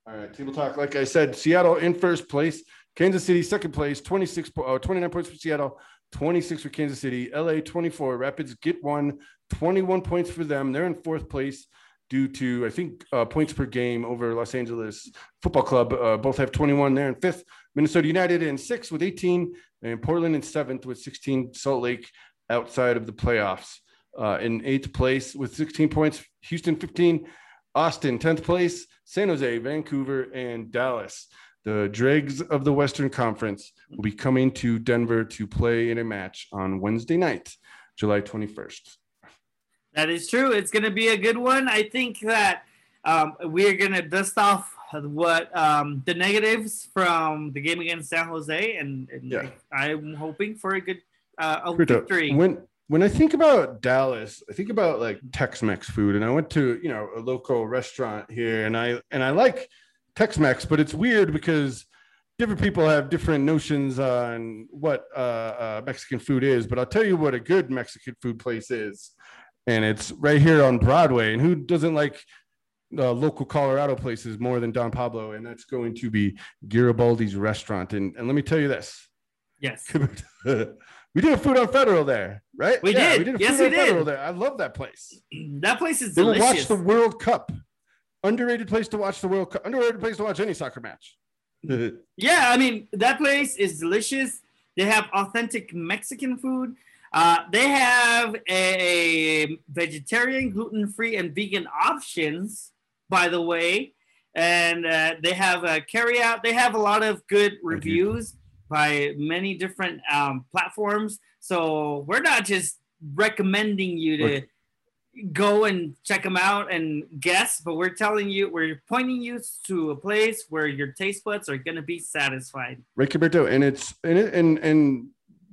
All right, table talk. Like I said, Seattle in first place. Kansas City second place. twenty-six, uh, twenty-nine points for Seattle. twenty-six for Kansas City. L A twenty-four. Rapids get one. twenty-one points for them. They're in fourth place. Due to, I think, uh, points per game over Los Angeles Football Club. Uh, both have twenty-one there in fifth. Minnesota United in sixth with eighteen. And Portland in seventh with sixteen. Salt Lake outside of the playoffs. Uh, in eighth place with sixteen points. Houston fifteen. Austin tenth place. San Jose, Vancouver, and Dallas. The dregs of the Western Conference will be coming to Denver to play in a match on Wednesday night, July twenty-first. That is true. It's going to be a good one. I think that um, we're going to dust off what um, the negatives from the game against San Jose, and, and yeah. I'm hoping for a good uh, a victory. When when I think about Dallas, I think about like Tex-Mex food, and I went to, you know, a local restaurant here, and I and I like Tex-Mex, but it's weird because different people have different notions on what uh, uh, Mexican food is. But I'll tell you what a good Mexican food place is. And it's right here on Broadway. And who doesn't like uh, local Colorado places more than Don Pablo, and that's going to be Garibaldi's Restaurant. And, and let me tell you this. Yes. We did a Food on Federal there, right? We yeah, did. We did a yes, Food on did. Federal there. I love that place. That place is they delicious. They watch the World Cup. Underrated place to watch the World Cup. Underrated place to watch any soccer match. Yeah, I mean, that place is delicious. They have authentic Mexican food. Uh, they have a vegetarian, gluten-free, and vegan options, by the way. And uh, they have a carry-out. They have a lot of good reviews by many different um, platforms. So we're not just recommending you to okay. go and check them out and guess, but we're telling you, we're pointing you to a place where your taste buds are going to be satisfied. Right, Kev Berto, and it's and it, and and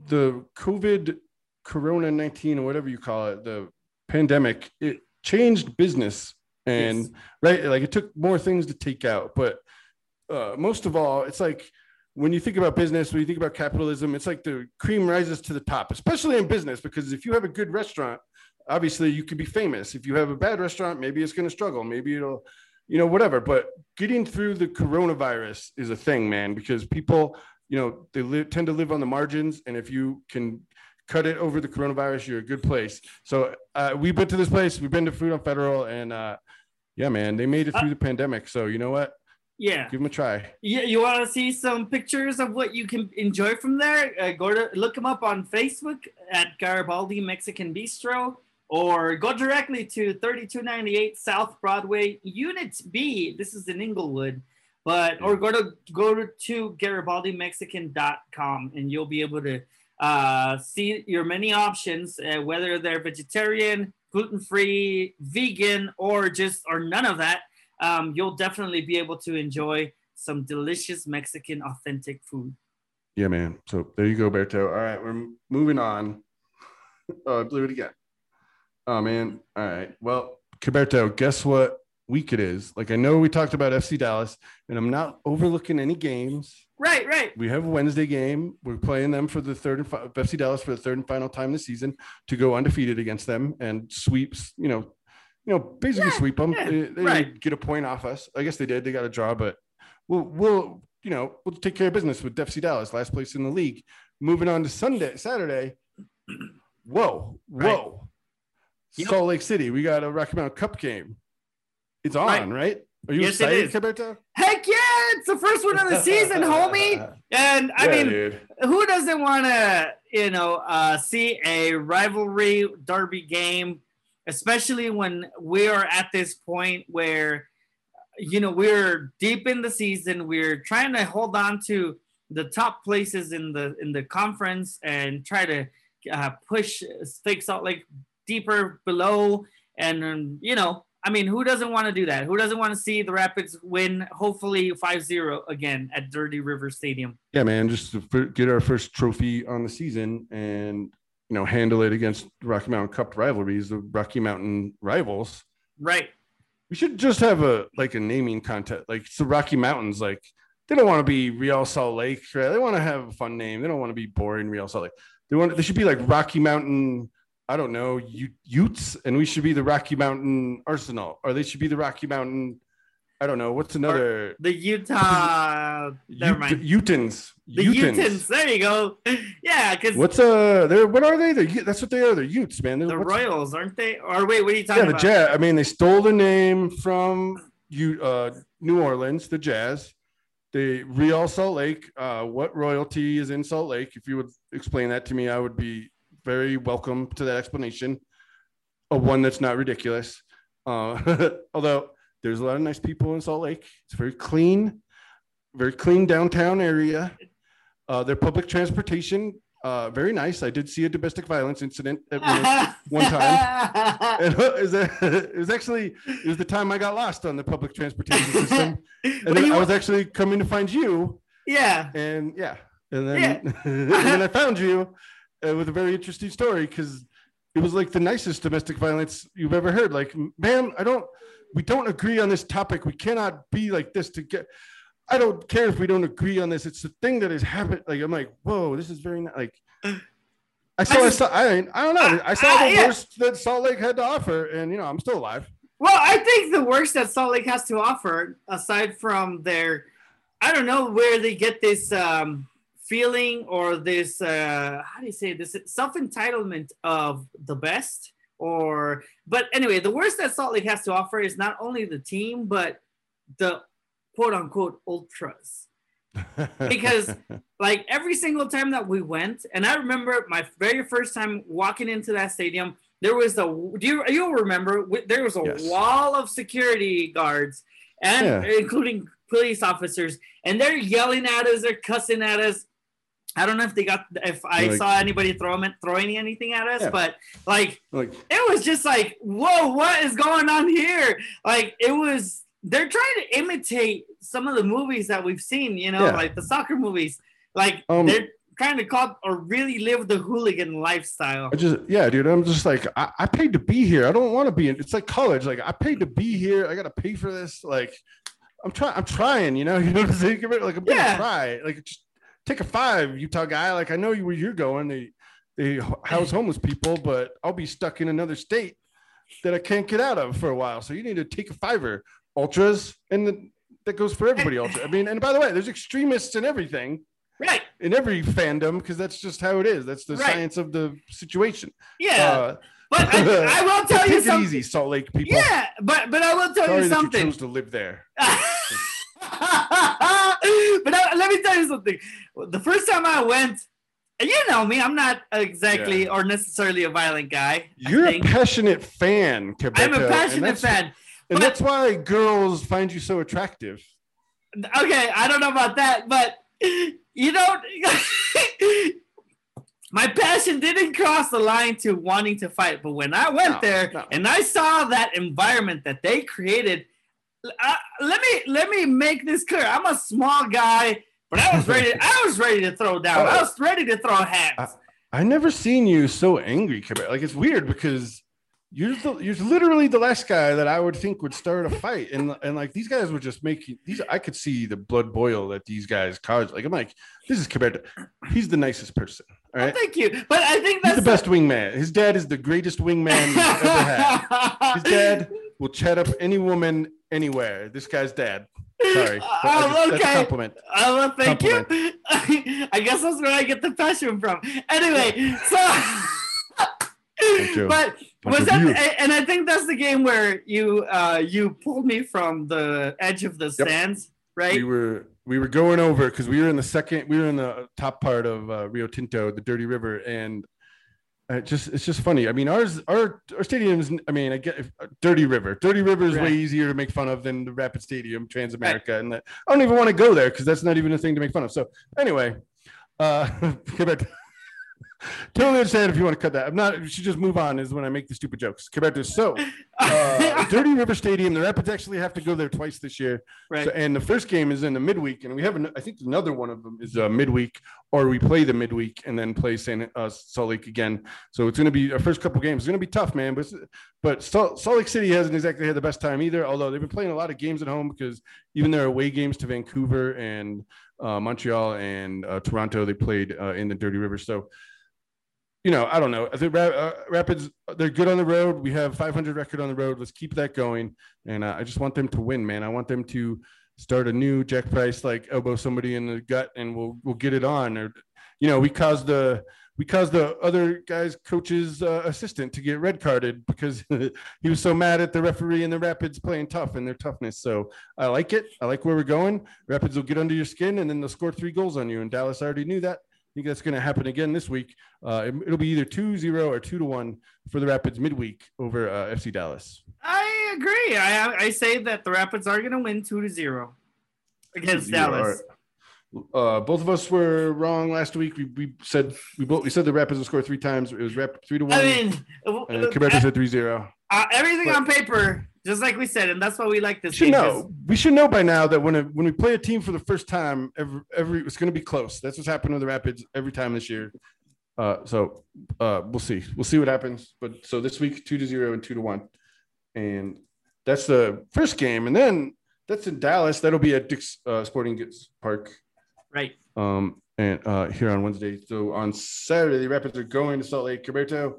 the COVID, Corona nineteen or whatever you call it, the pandemic, it changed business, and yes. right, like it took more things to take out, but uh, most of all, it's like, when you think about business, when you think about capitalism, it's like the cream rises to the top, especially in business, because if you have a good restaurant, obviously you could be famous. If you have a bad restaurant, maybe it's going to struggle. Maybe it'll, you know, whatever. But getting through the coronavirus is a thing, man, because people, you know, they live, tend to live on the margins. And if you can cut it over the coronavirus, you're a good place. So uh, we've been to this place. We've been to Food on Federal. And uh, yeah, man, they made it through the pandemic. So you know what? Yeah, give them a try. Yeah, you want to see some pictures of what you can enjoy from there? Uh, go to look them up on Facebook at Garibaldi Mexican Bistro, or go directly to thirty-two ninety-eight South Broadway, Unit B. This is in Inglewood, but or go to go to, to Garibaldi Mexican dot com, and you'll be able to uh, see your many options, uh, whether they're vegetarian, gluten-free, vegan, or just or none of that. Um, you'll definitely be able to enjoy some delicious Mexican authentic food. Yeah, man. So there you go, Berto. All right, we're moving on. Oh, I blew it again. Oh, man. All right. Well, Berto, guess what week it is? Like, I know we talked about F C Dallas, and I'm not overlooking any games. Right, right. We have a Wednesday game. We're playing them for the third and fi- F C Dallas for the third and final time this season to go undefeated against them and sweeps, you know, You know, basically yeah, sweep them. Yeah, they they right. get a point off us. I guess they did. They got a draw, but we'll, we'll, you know, we'll take care of business with F C Dallas, last place in the league. Moving on to Sunday, Saturday. Whoa, right. whoa! Yep. Salt Lake City. We got a Rocky Mountain Cup game. It's on, right? right? Are you yes, excited, Kev Berto? Heck yeah! It's the first one of the season, homie. And I yeah, mean, dude. who doesn't want to, you know, uh, see a rivalry derby game? Especially when we are at this point where, you know, we're deep in the season. We're trying to hold on to the top places in the in the conference and try to uh, push Fake Salt Lake deeper below. And, um, you know, I mean, who doesn't want to do that? Who doesn't want to see the Rapids win, hopefully five zero again at Dirty River Stadium? Yeah, man, just to get our first trophy on the season and, you know, handle it against Rocky Mountain Cup rivalries, the Rocky Mountain rivals. Right. We should just have a, like a naming contest. Like it's the Rocky Mountains, like they don't want to be Real Salt Lake. Right? They want to have a fun name. They don't want to be boring Real Salt Lake. They want, they should be like Rocky Mountain, I don't know, U- Utes. And we should be the Rocky Mountain Arsenal, or they should be the Rocky Mountain, I don't know. What's another? Or the Utah. Never mind. Utahns. The Utahns. There you go. Yeah, because what's uh? They're what are they? They're, that's what they are. They're Utes, man. They're, the Royals, aren't they? Or wait, what are you talking yeah, about? Yeah, the Jazz. I mean, they stole the name from you, uh, New Orleans. The Jazz. The Real Salt Lake. Uh, what royalty is in Salt Lake? If you would explain that to me, I would be very welcome to that explanation. A one that's not ridiculous. Uh, although. There's a lot of nice people in Salt Lake. It's very clean, very clean downtown area. Uh, their public transportation, uh, very nice. I did see a domestic violence incident at one time. And it, was a, it was actually, it was the time I got lost on the public transportation system. And then I was actually coming to find you. Yeah. And yeah. And then, yeah. and then I found you uh, with a very interesting story, because it was like the nicest domestic violence you've ever heard. Like, ma'am, I don't, we don't agree on this topic. We cannot be like this to get, I don't care if we don't agree on this. It's the thing that has happened. Like, I'm like, whoa, this is very, like, I saw, I, just, I, saw, I, I don't know. I saw uh, the yeah. worst that Salt Lake had to offer, and, you know, I'm still alive. Well, I think the worst that Salt Lake has to offer, aside from their, I don't know where they get this um, feeling or this, uh, how do you say this, self-entitlement of the best or, but anyway, the worst that Salt Lake has to offer is not only the team, but the quote unquote ultras. Because like every single time that we went, and I remember my very first time walking into that stadium, there was a, do you, you'll remember, there was a yes. wall of security guards, and yeah. including police officers, and they're yelling at us, they're cussing at us. I don't know if they got, if I like, saw anybody throwing throwing anything at us, yeah. but like, like it was just like, whoa, what is going on here? Like it was, they're trying to imitate some of the movies that we've seen, you know, yeah. like the soccer movies. Like um, they're trying to call or really live the hooligan lifestyle. I just, yeah, dude, I'm just like, I, I paid to be here. I don't want to be in. It's like college. Like I paid to be here. I got to pay for this. Like I'm trying, I'm trying, you know, you know what I'm saying? Like I'm yeah. going to try. Like just take a five, Utah guy. Like I know you where you're going. They, they house homeless people, but I'll be stuck in another state that I can't get out of for a while. So you need to take a fiver. Ultras, and the, that goes for everybody. Ultra. I mean, and by the way, there's extremists in everything, right? In every fandom, because that's just how it is. That's the right. science of the situation. Yeah, uh, but I, I will tell you something. Easy, Salt Lake people. Yeah, but but I will tell Sorry you something. That you chose to live there. But I, let me tell you something. The first time I went, and you know me, I'm not exactly yeah. or necessarily a violent guy. You're a passionate fan, Kev Berto. I'm a passionate fan. And but, that's why girls find you so attractive. Okay, I don't know about that, but you don't. My passion didn't cross the line to wanting to fight. But when I went no, there no. and I saw that environment that they created, uh, let me let me make this clear. I'm a small guy, but I was ready. I was ready to throw down. Oh, I was ready to throw hands. I, I never seen you so angry, Kev. Like it's weird because. You're, the, you're literally the last guy that I would think would start a fight. And, and like, these guys were just making these. I could see the blood boil that these guys caused. Like, I'm like, this is compared to, he's the nicest person. All right. Oh, thank you. But I think that's he's the best wingman. His dad is the greatest wingman he's ever had. His dad will chat up any woman anywhere. This guy's dad. Sorry. Oh, just, okay. That's a compliment. Oh, well, thank compliment. you. I guess that's where I get the passion from. Anyway, yeah. so. Thank you. But. Was that, and I think that's the game where you uh, you pulled me from the edge of the stands, yep. right? We were we were going over because we were in the second, we were in the top part of uh, Rio Tinto, the Dirty River, and it just it's just funny. I mean, ours our our stadiums. I mean, I get if, uh, Dirty River. Dirty River is right. way easier to make fun of than the Rapid Stadium, Transamerica, right. and the, I don't even want to go there because that's not even a thing to make fun of. So anyway, uh, get back. Totally understand if you want to cut that. I'm not. You should just move on. Is when I make the stupid jokes. Correct. So, uh, Dirty River Stadium. The Rapids actually have to go there twice this year. Right. So, and the first game is in the midweek, and we have. An, I think another one of them is uh, midweek, or we play the midweek and then play San uh, Salt Lake again. So it's going to be our first couple games. It's going to be tough, man. But but Salt, Salt Lake City hasn't exactly had the best time either. Although they've been playing a lot of games at home because even their away games to Vancouver and uh, Montreal and uh, Toronto, they played uh, in the Dirty River. So. You know, I don't know. The uh, Rapids, they're good on the road. We have five hundred record on the road. Let's keep that going. And uh, I just want them to win, man. I want them to start a new Jack Price, like elbow somebody in the gut, and we'll we'll get it on. Or, you know, we caused the we caused the other guy's coach's uh, assistant to get red carded because he was so mad at the referee and the Rapids playing tough and their toughness. So I like it. I like where we're going. Rapids will get under your skin, and then they'll score three goals on you. And Dallas already knew that. I think that's going to happen again this week. Uh, it, it'll be either two zero or two to one for the Rapids midweek over uh, F C Dallas. I agree. I I say that the Rapids are going to win two to zero against two to zero. Dallas. Uh, both of us were wrong last week. We we said we both we said the Rapids would score three times. It was Rapids three to one. I mean, and Cabrera said three zero. Uh, everything but, on paper, just like we said, and that's why we like this game. Know. We should know by now that when a, when we play a team for the first time, every, every it's going to be close. That's what's happened with the Rapids every time this year. Uh, so uh, we'll see. We'll see what happens. But so this week, two to zero and two to one, and that's the first game. And then that's in Dallas. That'll be at Dick's uh, Sporting Goods Park, right? Um, and uh, here on Wednesday. So on Saturday, the Rapids are going to Salt Lake. Cabrera,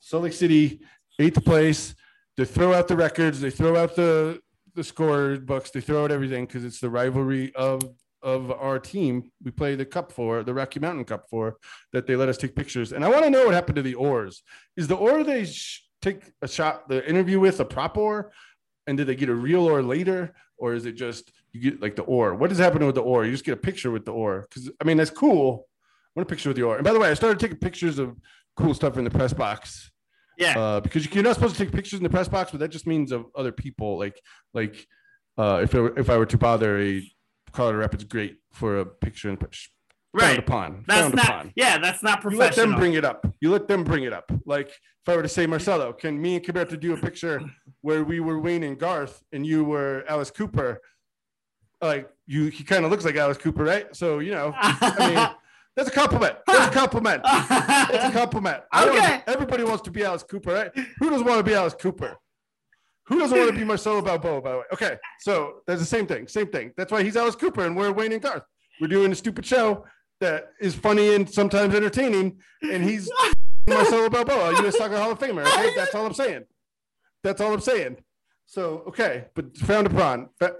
Salt Lake City. Eighth place, they throw out the records, they throw out the the score books, they throw out everything because it's the rivalry of of our team. We play the cup for the Rocky Mountain Cup for that. They let us take pictures, and I want to know what happened to the oars. Is the oar they sh- take a shot, the interview with a prop oar, and did they get a real oar later, or is it just you get like the oar? What is happening with the oar? You just get a picture with the oar because I mean that's cool. I want a picture with the oar. And by the way, I started taking pictures of cool stuff in the press box. Yeah, uh, because you're not supposed to take pictures in the press box, but that just means of other people. Like, like uh, if I were, if I were to bother a Colorado Rapids great for a picture and push, right. Found upon. That's found not. Upon. Yeah, that's not professional. You let them bring it up. You let them bring it up. Like if I were to say, Marcelo, can me and Kev Berto do a picture where we were Wayne and Garth and you were Alice Cooper? Like you, he kind of looks like Alice Cooper, right? So you know, I mean. That's a compliment. That's a compliment. That's a compliment. I okay. Everybody wants to be Alice Cooper, right? Who doesn't want to be Alice Cooper? Who doesn't want to be Marcelo Balboa, by the way? Okay, so that's the same thing. Same thing. That's why he's Alice Cooper and we're Wayne and Garth. We're doing a stupid show that is funny and sometimes entertaining, and he's Marcelo Balboa, U S Soccer Hall of Famer. Okay? That's all I'm saying. That's all I'm saying. So, okay, but frowned upon. But,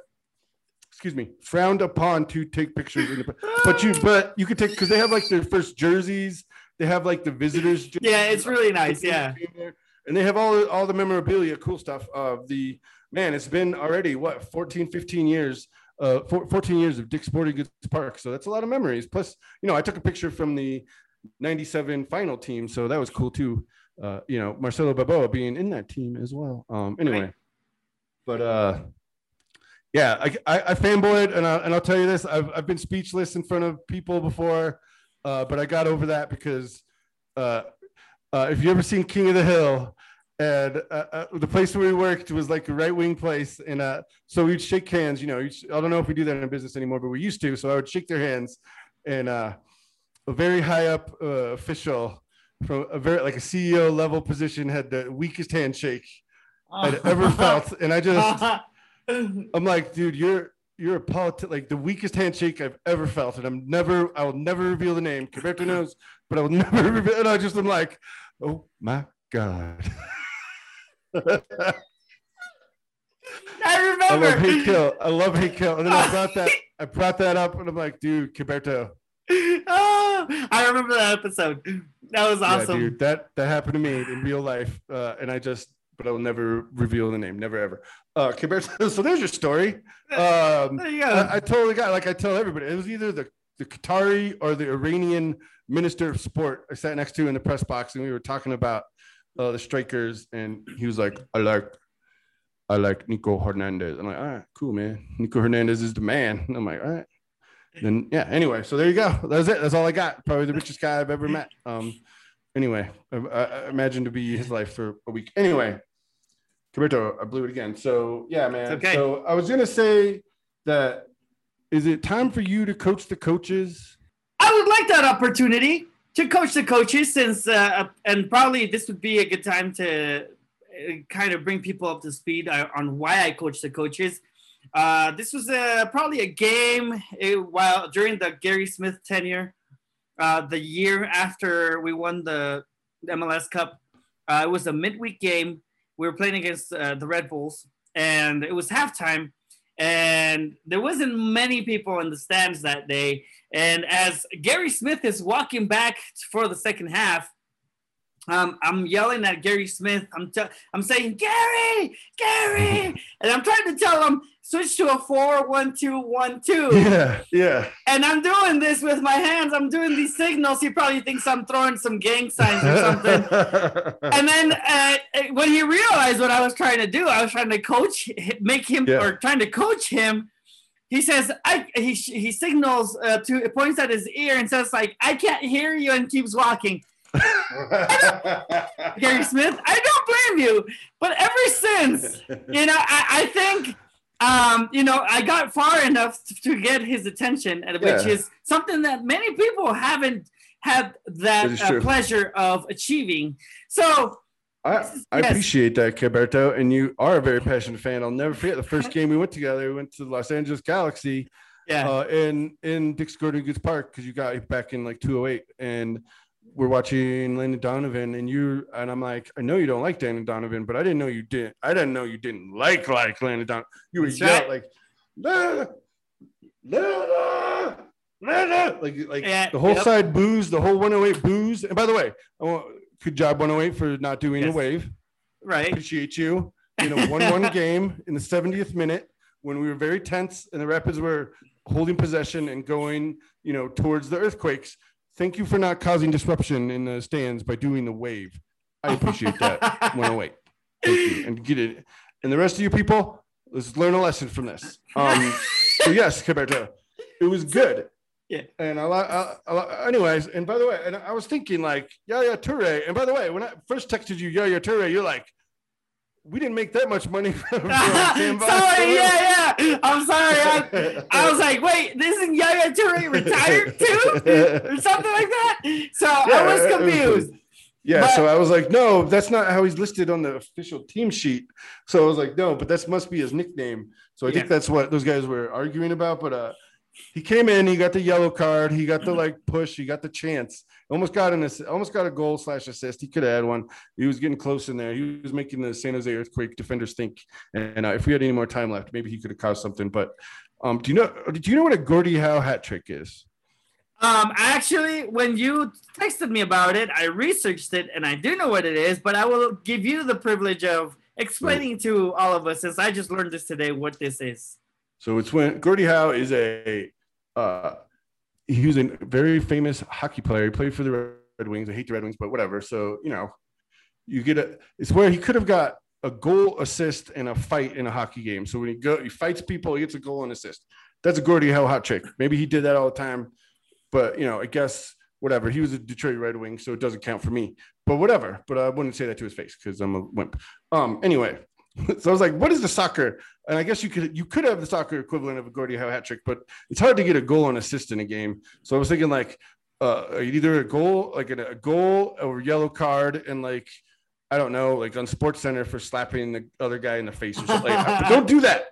excuse me, frowned upon to take pictures in the, but you, but you could take, because they have like their first jerseys, they have like the visitors jerseys. Yeah, it's really nice. Yeah, and they have all all the memorabilia, cool stuff of the man. It's been already what fourteen, fifteen years, uh, fourteen years of Dick's Sporting Goods Park. So that's a lot of memories. Plus, you know, I took a picture from the ninety-seven final team, so that was cool too. Uh, you know, Marcelo Balboa being in that team as well. Um, anyway, right. but uh. Yeah, I, I, I fanboyed, and, I, and I'll tell you this. I've I've been speechless in front of people before, uh, but I got over that because uh, uh, if you ever seen King of the Hill, and uh, uh, the place where we worked was like a right-wing place, and uh, so we'd shake hands. You know, I don't know if we do that in business anymore, but we used to, so I would shake their hands, and uh, a very high-up uh, official from a very like a C E O-level position had the weakest handshake I'd ever felt, and I just... I'm like, dude, you're you're a politi- like the weakest handshake I've ever felt, and I'm never, I will never reveal the name. Roberto knows, but I will never reveal. And I just am like, oh my god. I remember. I love hate kill. I love hate kill. And then I brought that, I brought that up, and I'm like, dude, Roberto. Oh, I remember that episode. That was awesome, yeah, dude. That that happened to me in real life, uh, and I just. But I'll never reveal the name, never ever. Uh, so there's your story. Um, there you go. I, I totally got, like I tell everybody, it was either the, the Qatari or the Iranian minister of sport I sat next to in the press box, and we were talking about uh, the strikers, and he was like, I like, I like Nico Hernandez. I'm like, all right, cool, man. Nico Hernandez is the man. And I'm like, all right. Then yeah, anyway, so there you go. That's it. That's all I got. Probably the richest guy I've ever met. Um, Anyway, I, I imagine to be his life for a week. Anyway, Roberto, I blew it again. So, yeah, man. Okay. So, I was going to say that, is it time for you to coach the coaches? I would like that opportunity to coach the coaches since, uh, and probably this would be a good time to kind of bring people up to speed on why I coach the coaches. Uh, this was a, probably a game a while during the Gary Smith tenure. Uh, the year after we won the M L S Cup, uh, it was a midweek game. We were playing against uh, the Red Bulls, and it was halftime. And there wasn't many people in the stands that day. And as Gary Smith is walking back for the second half, um, I'm yelling at Gary Smith. I'm t- I'm saying, Gary, Gary, and I'm trying to tell him, switch to a four, one, two, one, two. Yeah, yeah. And I'm doing this with my hands. I'm doing these signals. He probably thinks I'm throwing some gang signs or something. And then uh, when he realized what I was trying to do, I was trying to coach, make him, yeah. or trying to coach him. He says, "I." He he signals uh, to, points at his ear and says, "Like I can't hear you," and keeps walking. Gary Smith, I don't blame you, but ever since, you know, I, I think, um, you know, I got far enough to, to get his attention, and yeah. which is something that many people haven't had that uh, pleasure of achieving. So I, is, I yes. appreciate that, Kev Berto, and you are a very passionate fan. I'll never forget the first game we went together. We went to the Los Angeles Galaxy, yeah, uh, in in Dick's Sporting Goods Park because you got it back in like two oh eight and. we're watching Landon Donovan, and you and I'm like, I know you don't like Landon Donovan, but I didn't know you didn't. I didn't know you didn't like like Landon Donovan. You were yelling like, nah, nah, nah, nah. like like yeah, the whole yep. side boos, the whole one oh eight boos. And by the way, I want, good job one oh eight for not doing yes. a wave. Right, appreciate you. You know, one one game in the seventieth minute when we were very tense and the Rapids were holding possession and going, you know, towards the earthquakes. Thank you for not causing disruption in the stands by doing the wave. I appreciate that. one oh eight. Thank you. And get it. And the rest of you people, let's learn a lesson from this. Um, so yes, Kev Berto, it was good. Yeah. And I, I, I, anyways, and by the way, and I was thinking like Yaya Touré. And by the way, when I first texted you Yaya Touré, you're like, we didn't make that much money. From, from sorry, Touré. yeah, yeah. I'm sorry. I, I was like, wait, isn't Yaya Touré retired too, or something like that? So yeah, I was confused. Was, yeah, but, so I was like, no, that's not how he's listed on the official team sheet. So I was like, no, but that must be his nickname. So I yeah. think that's what those guys were arguing about. But uh, he came in, he got the yellow card, he got the like push, he got the chance. Almost got an assist, almost got a goal slash assist. He could have had one. He was getting close in there. He was making the San Jose Earthquake defenders think. And uh, if we had any more time left, maybe he could have caused something. But um, do you know? Do you know what a Gordie Howe hat trick is? Um, actually, when you texted me about it, I researched it, and I do know what it is. But I will give you the privilege of explaining so, to all of us, since I just learned this today, what this is. So it's when Gordie Howe is a. Uh, He was a very famous hockey player. He played for the Red Wings. I hate the Red Wings, but whatever. So, you know, you get a – it's where he could have got a goal, assist, and a fight in a hockey game. So when he go, he fights people, he gets a goal and assist. That's a Gordie Howe hot trick. Maybe he did that all the time. But, you know, I guess whatever. He was a Detroit Red Wing, so it doesn't count for me. But whatever. But I wouldn't say that to his face because I'm a wimp. Um. Anyway, so I was like, what is the soccer – and I guess you could you could have the soccer equivalent of a Gordie Howe hat trick, but it's hard to get a goal and assist in a game. So I was thinking like uh, either a goal, like a, a goal or a yellow card, and like I don't know, like on Sports Center for slapping the other guy in the face or something. Like that. But don't do that.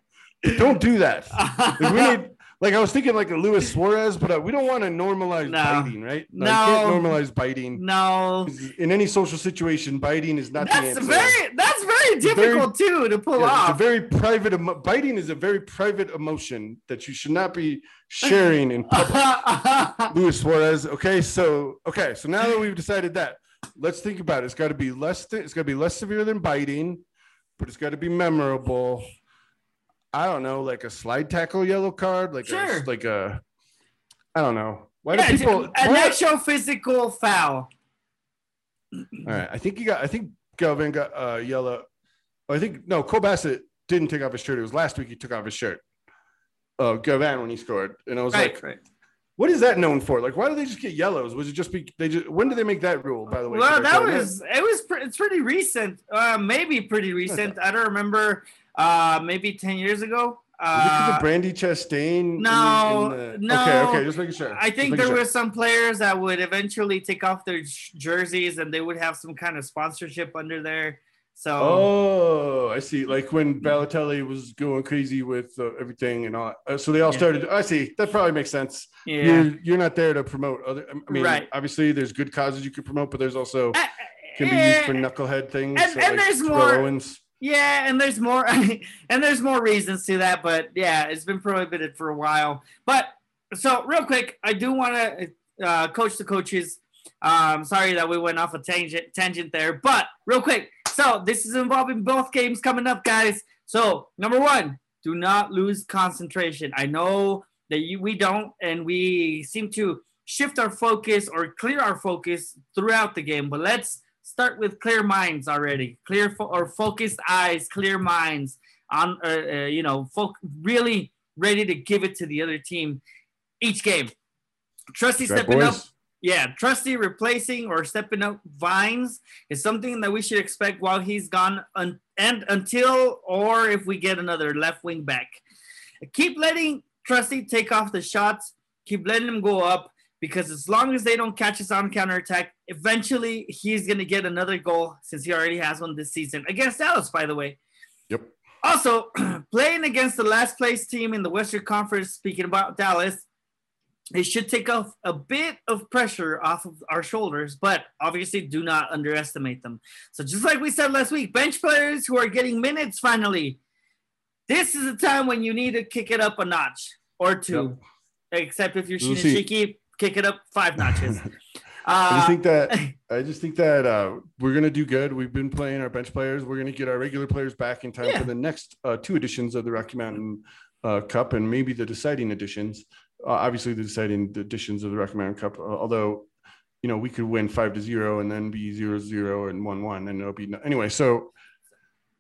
Don't do that. Like, we need, like I was thinking like a Luis Suarez, but uh, we don't want to normalize no. biting, right? No, no. You can't normalize biting. No. In any social situation, biting is not that's the answer. Very, that's very. difficult very, too to pull yeah, off. It's a very private emo- biting is a very private emotion that you should not be sharing in public. Luis Suarez. Okay, so okay, so now that we've decided that, let's think about it. It's got to be less. Th- it's got to be less severe than biting, but it's got to be memorable. I don't know, like a slide tackle, yellow card, like sure. a, like a. I don't know. Why yeah, do people? An why actual not- physical foul. All right, I think you got. I think Galván got uh, yellow. I think no, Cole Bassett didn't take off his shirt. It was last week he took off his shirt. Uh, Galván when he scored, and I was right, like, right. "What is that known for? Like, why do they just get yellows? Was it just be they just? When did they make that rule? By the way, well, that was it was pre- it's pretty recent, uh, maybe pretty recent. I don't remember. Uh, maybe ten years ago. Uh, was it Brandi Chastain? No, in the, in the... no. Okay, okay, just making sure. I think there sure. were some players that would eventually take off their jerseys, and they would have some kind of sponsorship under there. So, oh, I see. Like when Balotelli was going crazy with uh, everything and all, uh, so they all yeah. started. I see. That probably makes sense. Yeah, you're, you're not there to promote other. I mean, right. obviously, there's good causes you could promote, but there's also uh, can be uh, used for knucklehead things. And, so and like there's more. Owens. Yeah, and there's more, and there's more reasons to that. But yeah, it's been prohibited for a while. But so real quick, I do want to uh, coach the coaches. Um, sorry that we went off a tangent tangent there, but real quick. So this is involving both games coming up, guys. So number one, do not lose concentration. I know that you, we don't, and we seem to shift our focus or clear our focus throughout the game. But let's start with clear minds already. Clear fo- or focused eyes, clear minds on, uh, uh, you know, folk really ready to give it to the other team each game. Trusty Strap stepping boys. up. Yeah, Trusty replacing or stepping up Vines is something that we should expect while he's gone un- and until or if we get another left wing back. Keep letting Trusty take off the shots. Keep letting him go up because as long as they don't catch us on counterattack, eventually he's going to get another goal since he already has one this season. Against Dallas, by the way. Yep. Also, playing against the last place team in the Western Conference, speaking about Dallas, it should take off a bit of pressure off of our shoulders, but obviously do not underestimate them. So just like we said last week, bench players who are getting minutes finally, this is a time when you need to kick it up a notch or two. Yep. Except if you're Shinyashiki, kick it up five notches. I just think that I just think that uh, we're gonna do good. We've been playing our bench players. We're gonna get our regular players back in time yeah. for the next uh, two editions of the Rocky Mountain uh, Cup, and maybe the deciding editions. Uh, obviously, the deciding editions of the Rocky Mountain Cup. Uh, although, you know, we could win five to zero and then be zero zero and one one, and it'll be no- anyway. So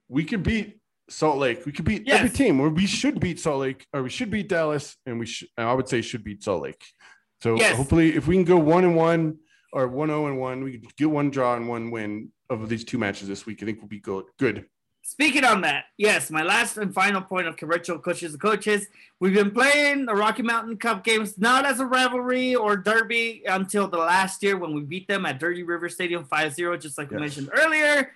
we could beat Salt Lake. We could beat yes. every team. Or we should beat Salt Lake, or we should beat Dallas, and we sh- I would say should beat Salt Lake. So yes. hopefully, if we can go one and one. Or one oh and one, we could get one draw and one win of these two matches this week. I think we'll be go- good. Speaking on that, yes, my last and final point of commercial coaches and coaches. We've been playing the Rocky Mountain Cup games not as a rivalry or derby until the last year when we beat them at Dirty River Stadium five zero, just like yes. we mentioned earlier.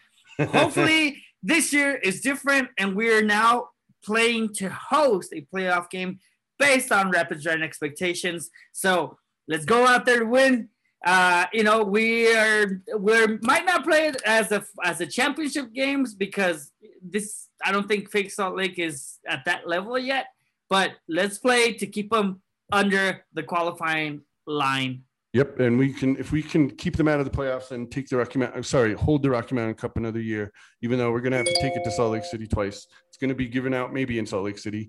Hopefully, this year is different, and we're now playing to host a playoff game based on Rapids Rant expectations. So let's go out there to win. Uh, you know, we are we might not play it as a as a championship games because this I don't think fake Salt Lake is at that level yet. But let's play to keep them under the qualifying line. Yep, and we can if we can keep them out of the playoffs and take the Rocky Mountain. Sorry, hold the Rocky Mountain Cup another year, even though we're gonna have to take it to Salt Lake City twice. It's gonna be given out maybe in Salt Lake City.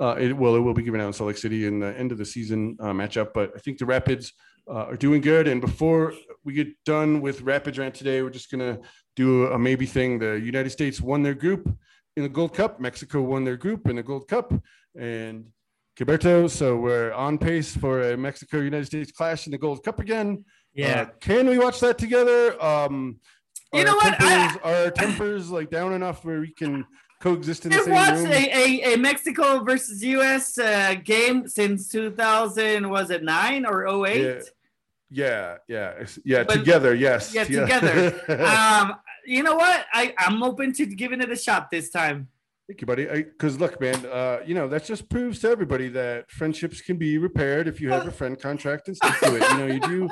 Uh, it well, it will be given out in Salt Lake City in the end of the season uh, matchup. But I think the Rapids. Uh, are doing good. And before we get done with Rapids Rant today, we're just going to do a maybe thing. The United States won their group in the Gold Cup. Mexico won their group in the Gold Cup. And Kev Berto, so we're on pace for a Mexico-United States clash in the Gold Cup again. Yeah. Uh, can we watch that together? Um, you know what? Tempers, I, are our tempers like down enough where we can coexist in the same room? A, a, a Mexico versus U S uh, game since two thousand, was it nine or oh eight? Yeah. Yeah, yeah, yeah. But, together, yes. Yeah, yeah. Together. um, you know what? I, I'm open to giving it a shot this time. Thank you, buddy. Because look, man, uh, you know that just proves to everybody that friendships can be repaired if you have a friend contract and stick to it. You know, you do.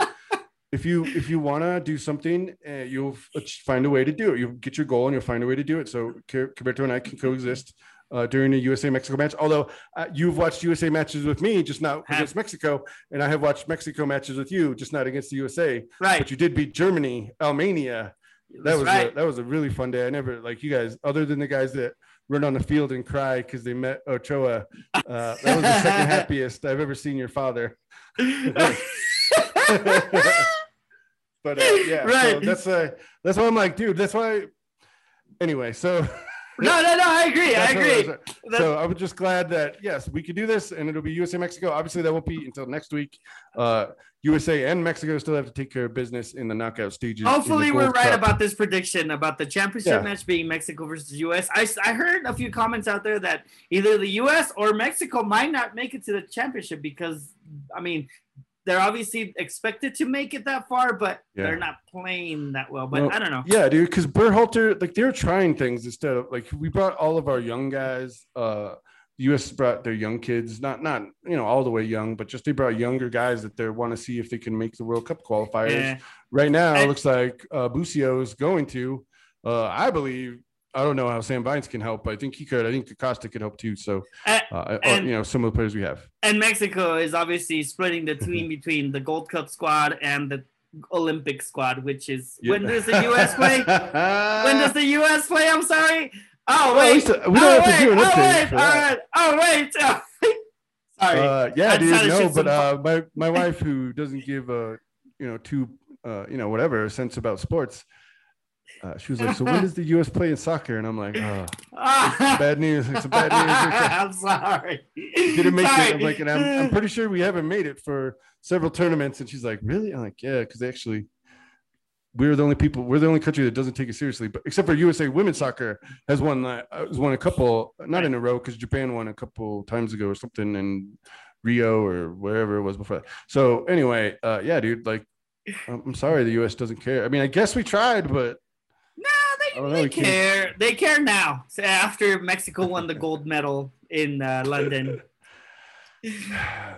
If you if you wanna do something, uh, you'll find a way to do it. You'll get your goal and you'll find a way to do it. So, Caberto and I can coexist. Uh, during a U S A-Mexico match, although uh, you've watched U S A matches with me, just not have. against Mexico, and I have watched Mexico matches with you, just not against the U S A. Right. But you did beat Germany, Albania. That That's was right. a, that was a really fun day. I never like you guys, other than the guys that run on the field and cry because they met Ochoa. Uh, that was the second happiest I've ever seen your father. But uh, yeah, right. So that's uh, that's why I'm like, dude. That's why. Anyway, so. No, no, no, I agree. That's I agree. I so I'm just glad that, yes, we could do this, and it'll be U S A-Mexico. Obviously, that won't be until next week. Uh, U S A and Mexico still have to take care of business in the knockout stages. Hopefully, we're right Cup. about this prediction about the championship yeah. match being Mexico versus U S. I, I heard a few comments out there that either the U S or Mexico might not make it to the championship because, I mean, they're obviously expected to make it that far, but yeah. they're not playing that well. But well, I don't know. Yeah, dude, because Berhalter, like, they're trying things instead of, like, we brought all of our young guys. Uh, the U S brought their young kids, not, not you know, all the way young, but just they brought younger guys that they want to see if they can make the World Cup qualifiers. Yeah. Right now, I, it looks like uh, Busio is going to, uh, I believe, I don't know how Sam Vines can help, but I think he could. I think Acosta could help too. So, uh, uh, and, or, you know, some of the players we have. And Mexico is obviously splitting the team between the Gold Cup squad and the Olympic squad, which is yeah. when does the U S play? when does the U S play? I'm sorry. Oh, well, wait. We don't oh, have wait. to do an update. Oh, wait. All right. Oh, wait. Sorry. Uh, yeah, I dude. No, but uh, my, my wife, who doesn't give a, you know, two, uh, you know, whatever sense about sports. Uh, she was like, so when does the U S play in soccer? And I'm like, oh, bad news. It's some bad news. I'm sorry. Didn't make sorry. it. I'm like, and I'm, I'm pretty sure we haven't made it for several tournaments. And she's like, really? I'm like, yeah, because actually we're the only people, we're the only country that doesn't take it seriously. But except for U S A women's soccer has won, uh, has won a couple, not in a row, because Japan won a couple times ago or something in Rio or wherever it was before. So anyway, uh, yeah, dude, like, I'm sorry the U S doesn't care. I mean, I guess we tried, but. No, they, they care. Can... They care now. So after Mexico won the gold medal in uh, London. Oh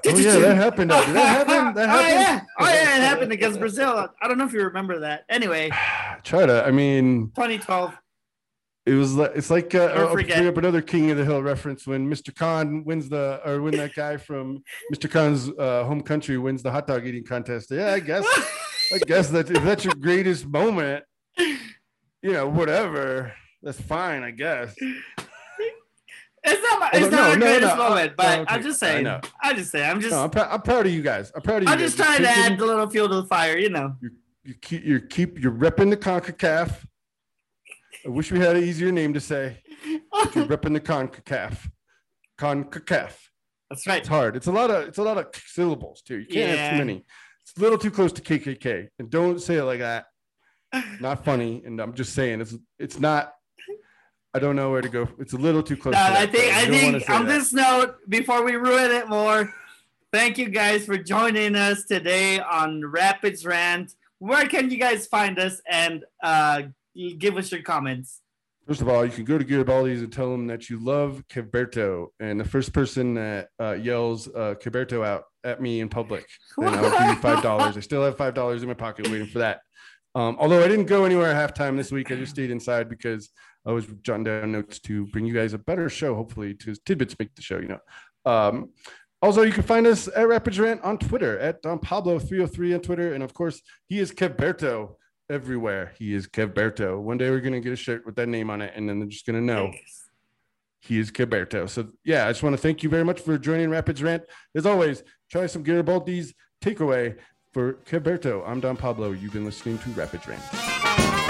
yeah, that happened. That happened. That happened. Oh yeah, oh yeah, it happened against Brazil. I don't know if you remember that. Anyway, try to. I mean, twenty twelve. It was like it's like uh, I'll bring up another King of the Hill reference when Mister Khan wins the or when that guy from Mister Khan's uh, home country wins the hot dog eating contest. Yeah, I guess. I guess that if that's your greatest moment, you know, whatever. That's fine, I guess. It's not my, it's no, not no, our greatest no, moment, but no, okay. I'm just saying. I I'm just saying. I'm just. No, I'm, pr- I'm proud of you guys. I'm proud of you. I'm guys. just trying you're to keeping, add a little fuel to the fire, you know. You you keep you keep you're repping the CONCACAF. I wish we had an easier name to say. But you're repping the CONCACAF. CONCACAF. That's right. It's hard. It's a lot of it's a lot of syllables too. You can't yeah. have too many. It's a little too close to K K K, and don't say it like that. Not funny, and I'm just saying it's it's not. I don't know where to go. It's a little too close. No, to I think I think on that. This note, before we ruin it more, thank you guys for joining us today on Rapids Rant. Where can you guys find us and uh, give us your comments? First of all, you can go to Garibaldi's and tell them that you love Kev Berto, and the first person that uh, yells uh, Kev Berto out at me in public, then I'll give you five dollars. I still have five dollars in my pocket waiting for that. Um, although I didn't go anywhere at halftime this week, I just stayed inside because I was jotting down notes to bring you guys a better show, hopefully, because tidbits make the show, you know. Um, also, you can find us at Rapids Rant on Twitter, at Don Pablo three oh three on Twitter. And, of course, he is Kev Berto everywhere. He is Kev Berto. One day we're going to get a shirt with that name on it, and then they're just going to know Thanks. He is Kev Berto. So, yeah, I just want to thank you very much for joining Rapids Rant. As always, try some Garibaldi's takeaway. For Kev Berto, I'm Don Pablo. You've been listening to Rapids Rant.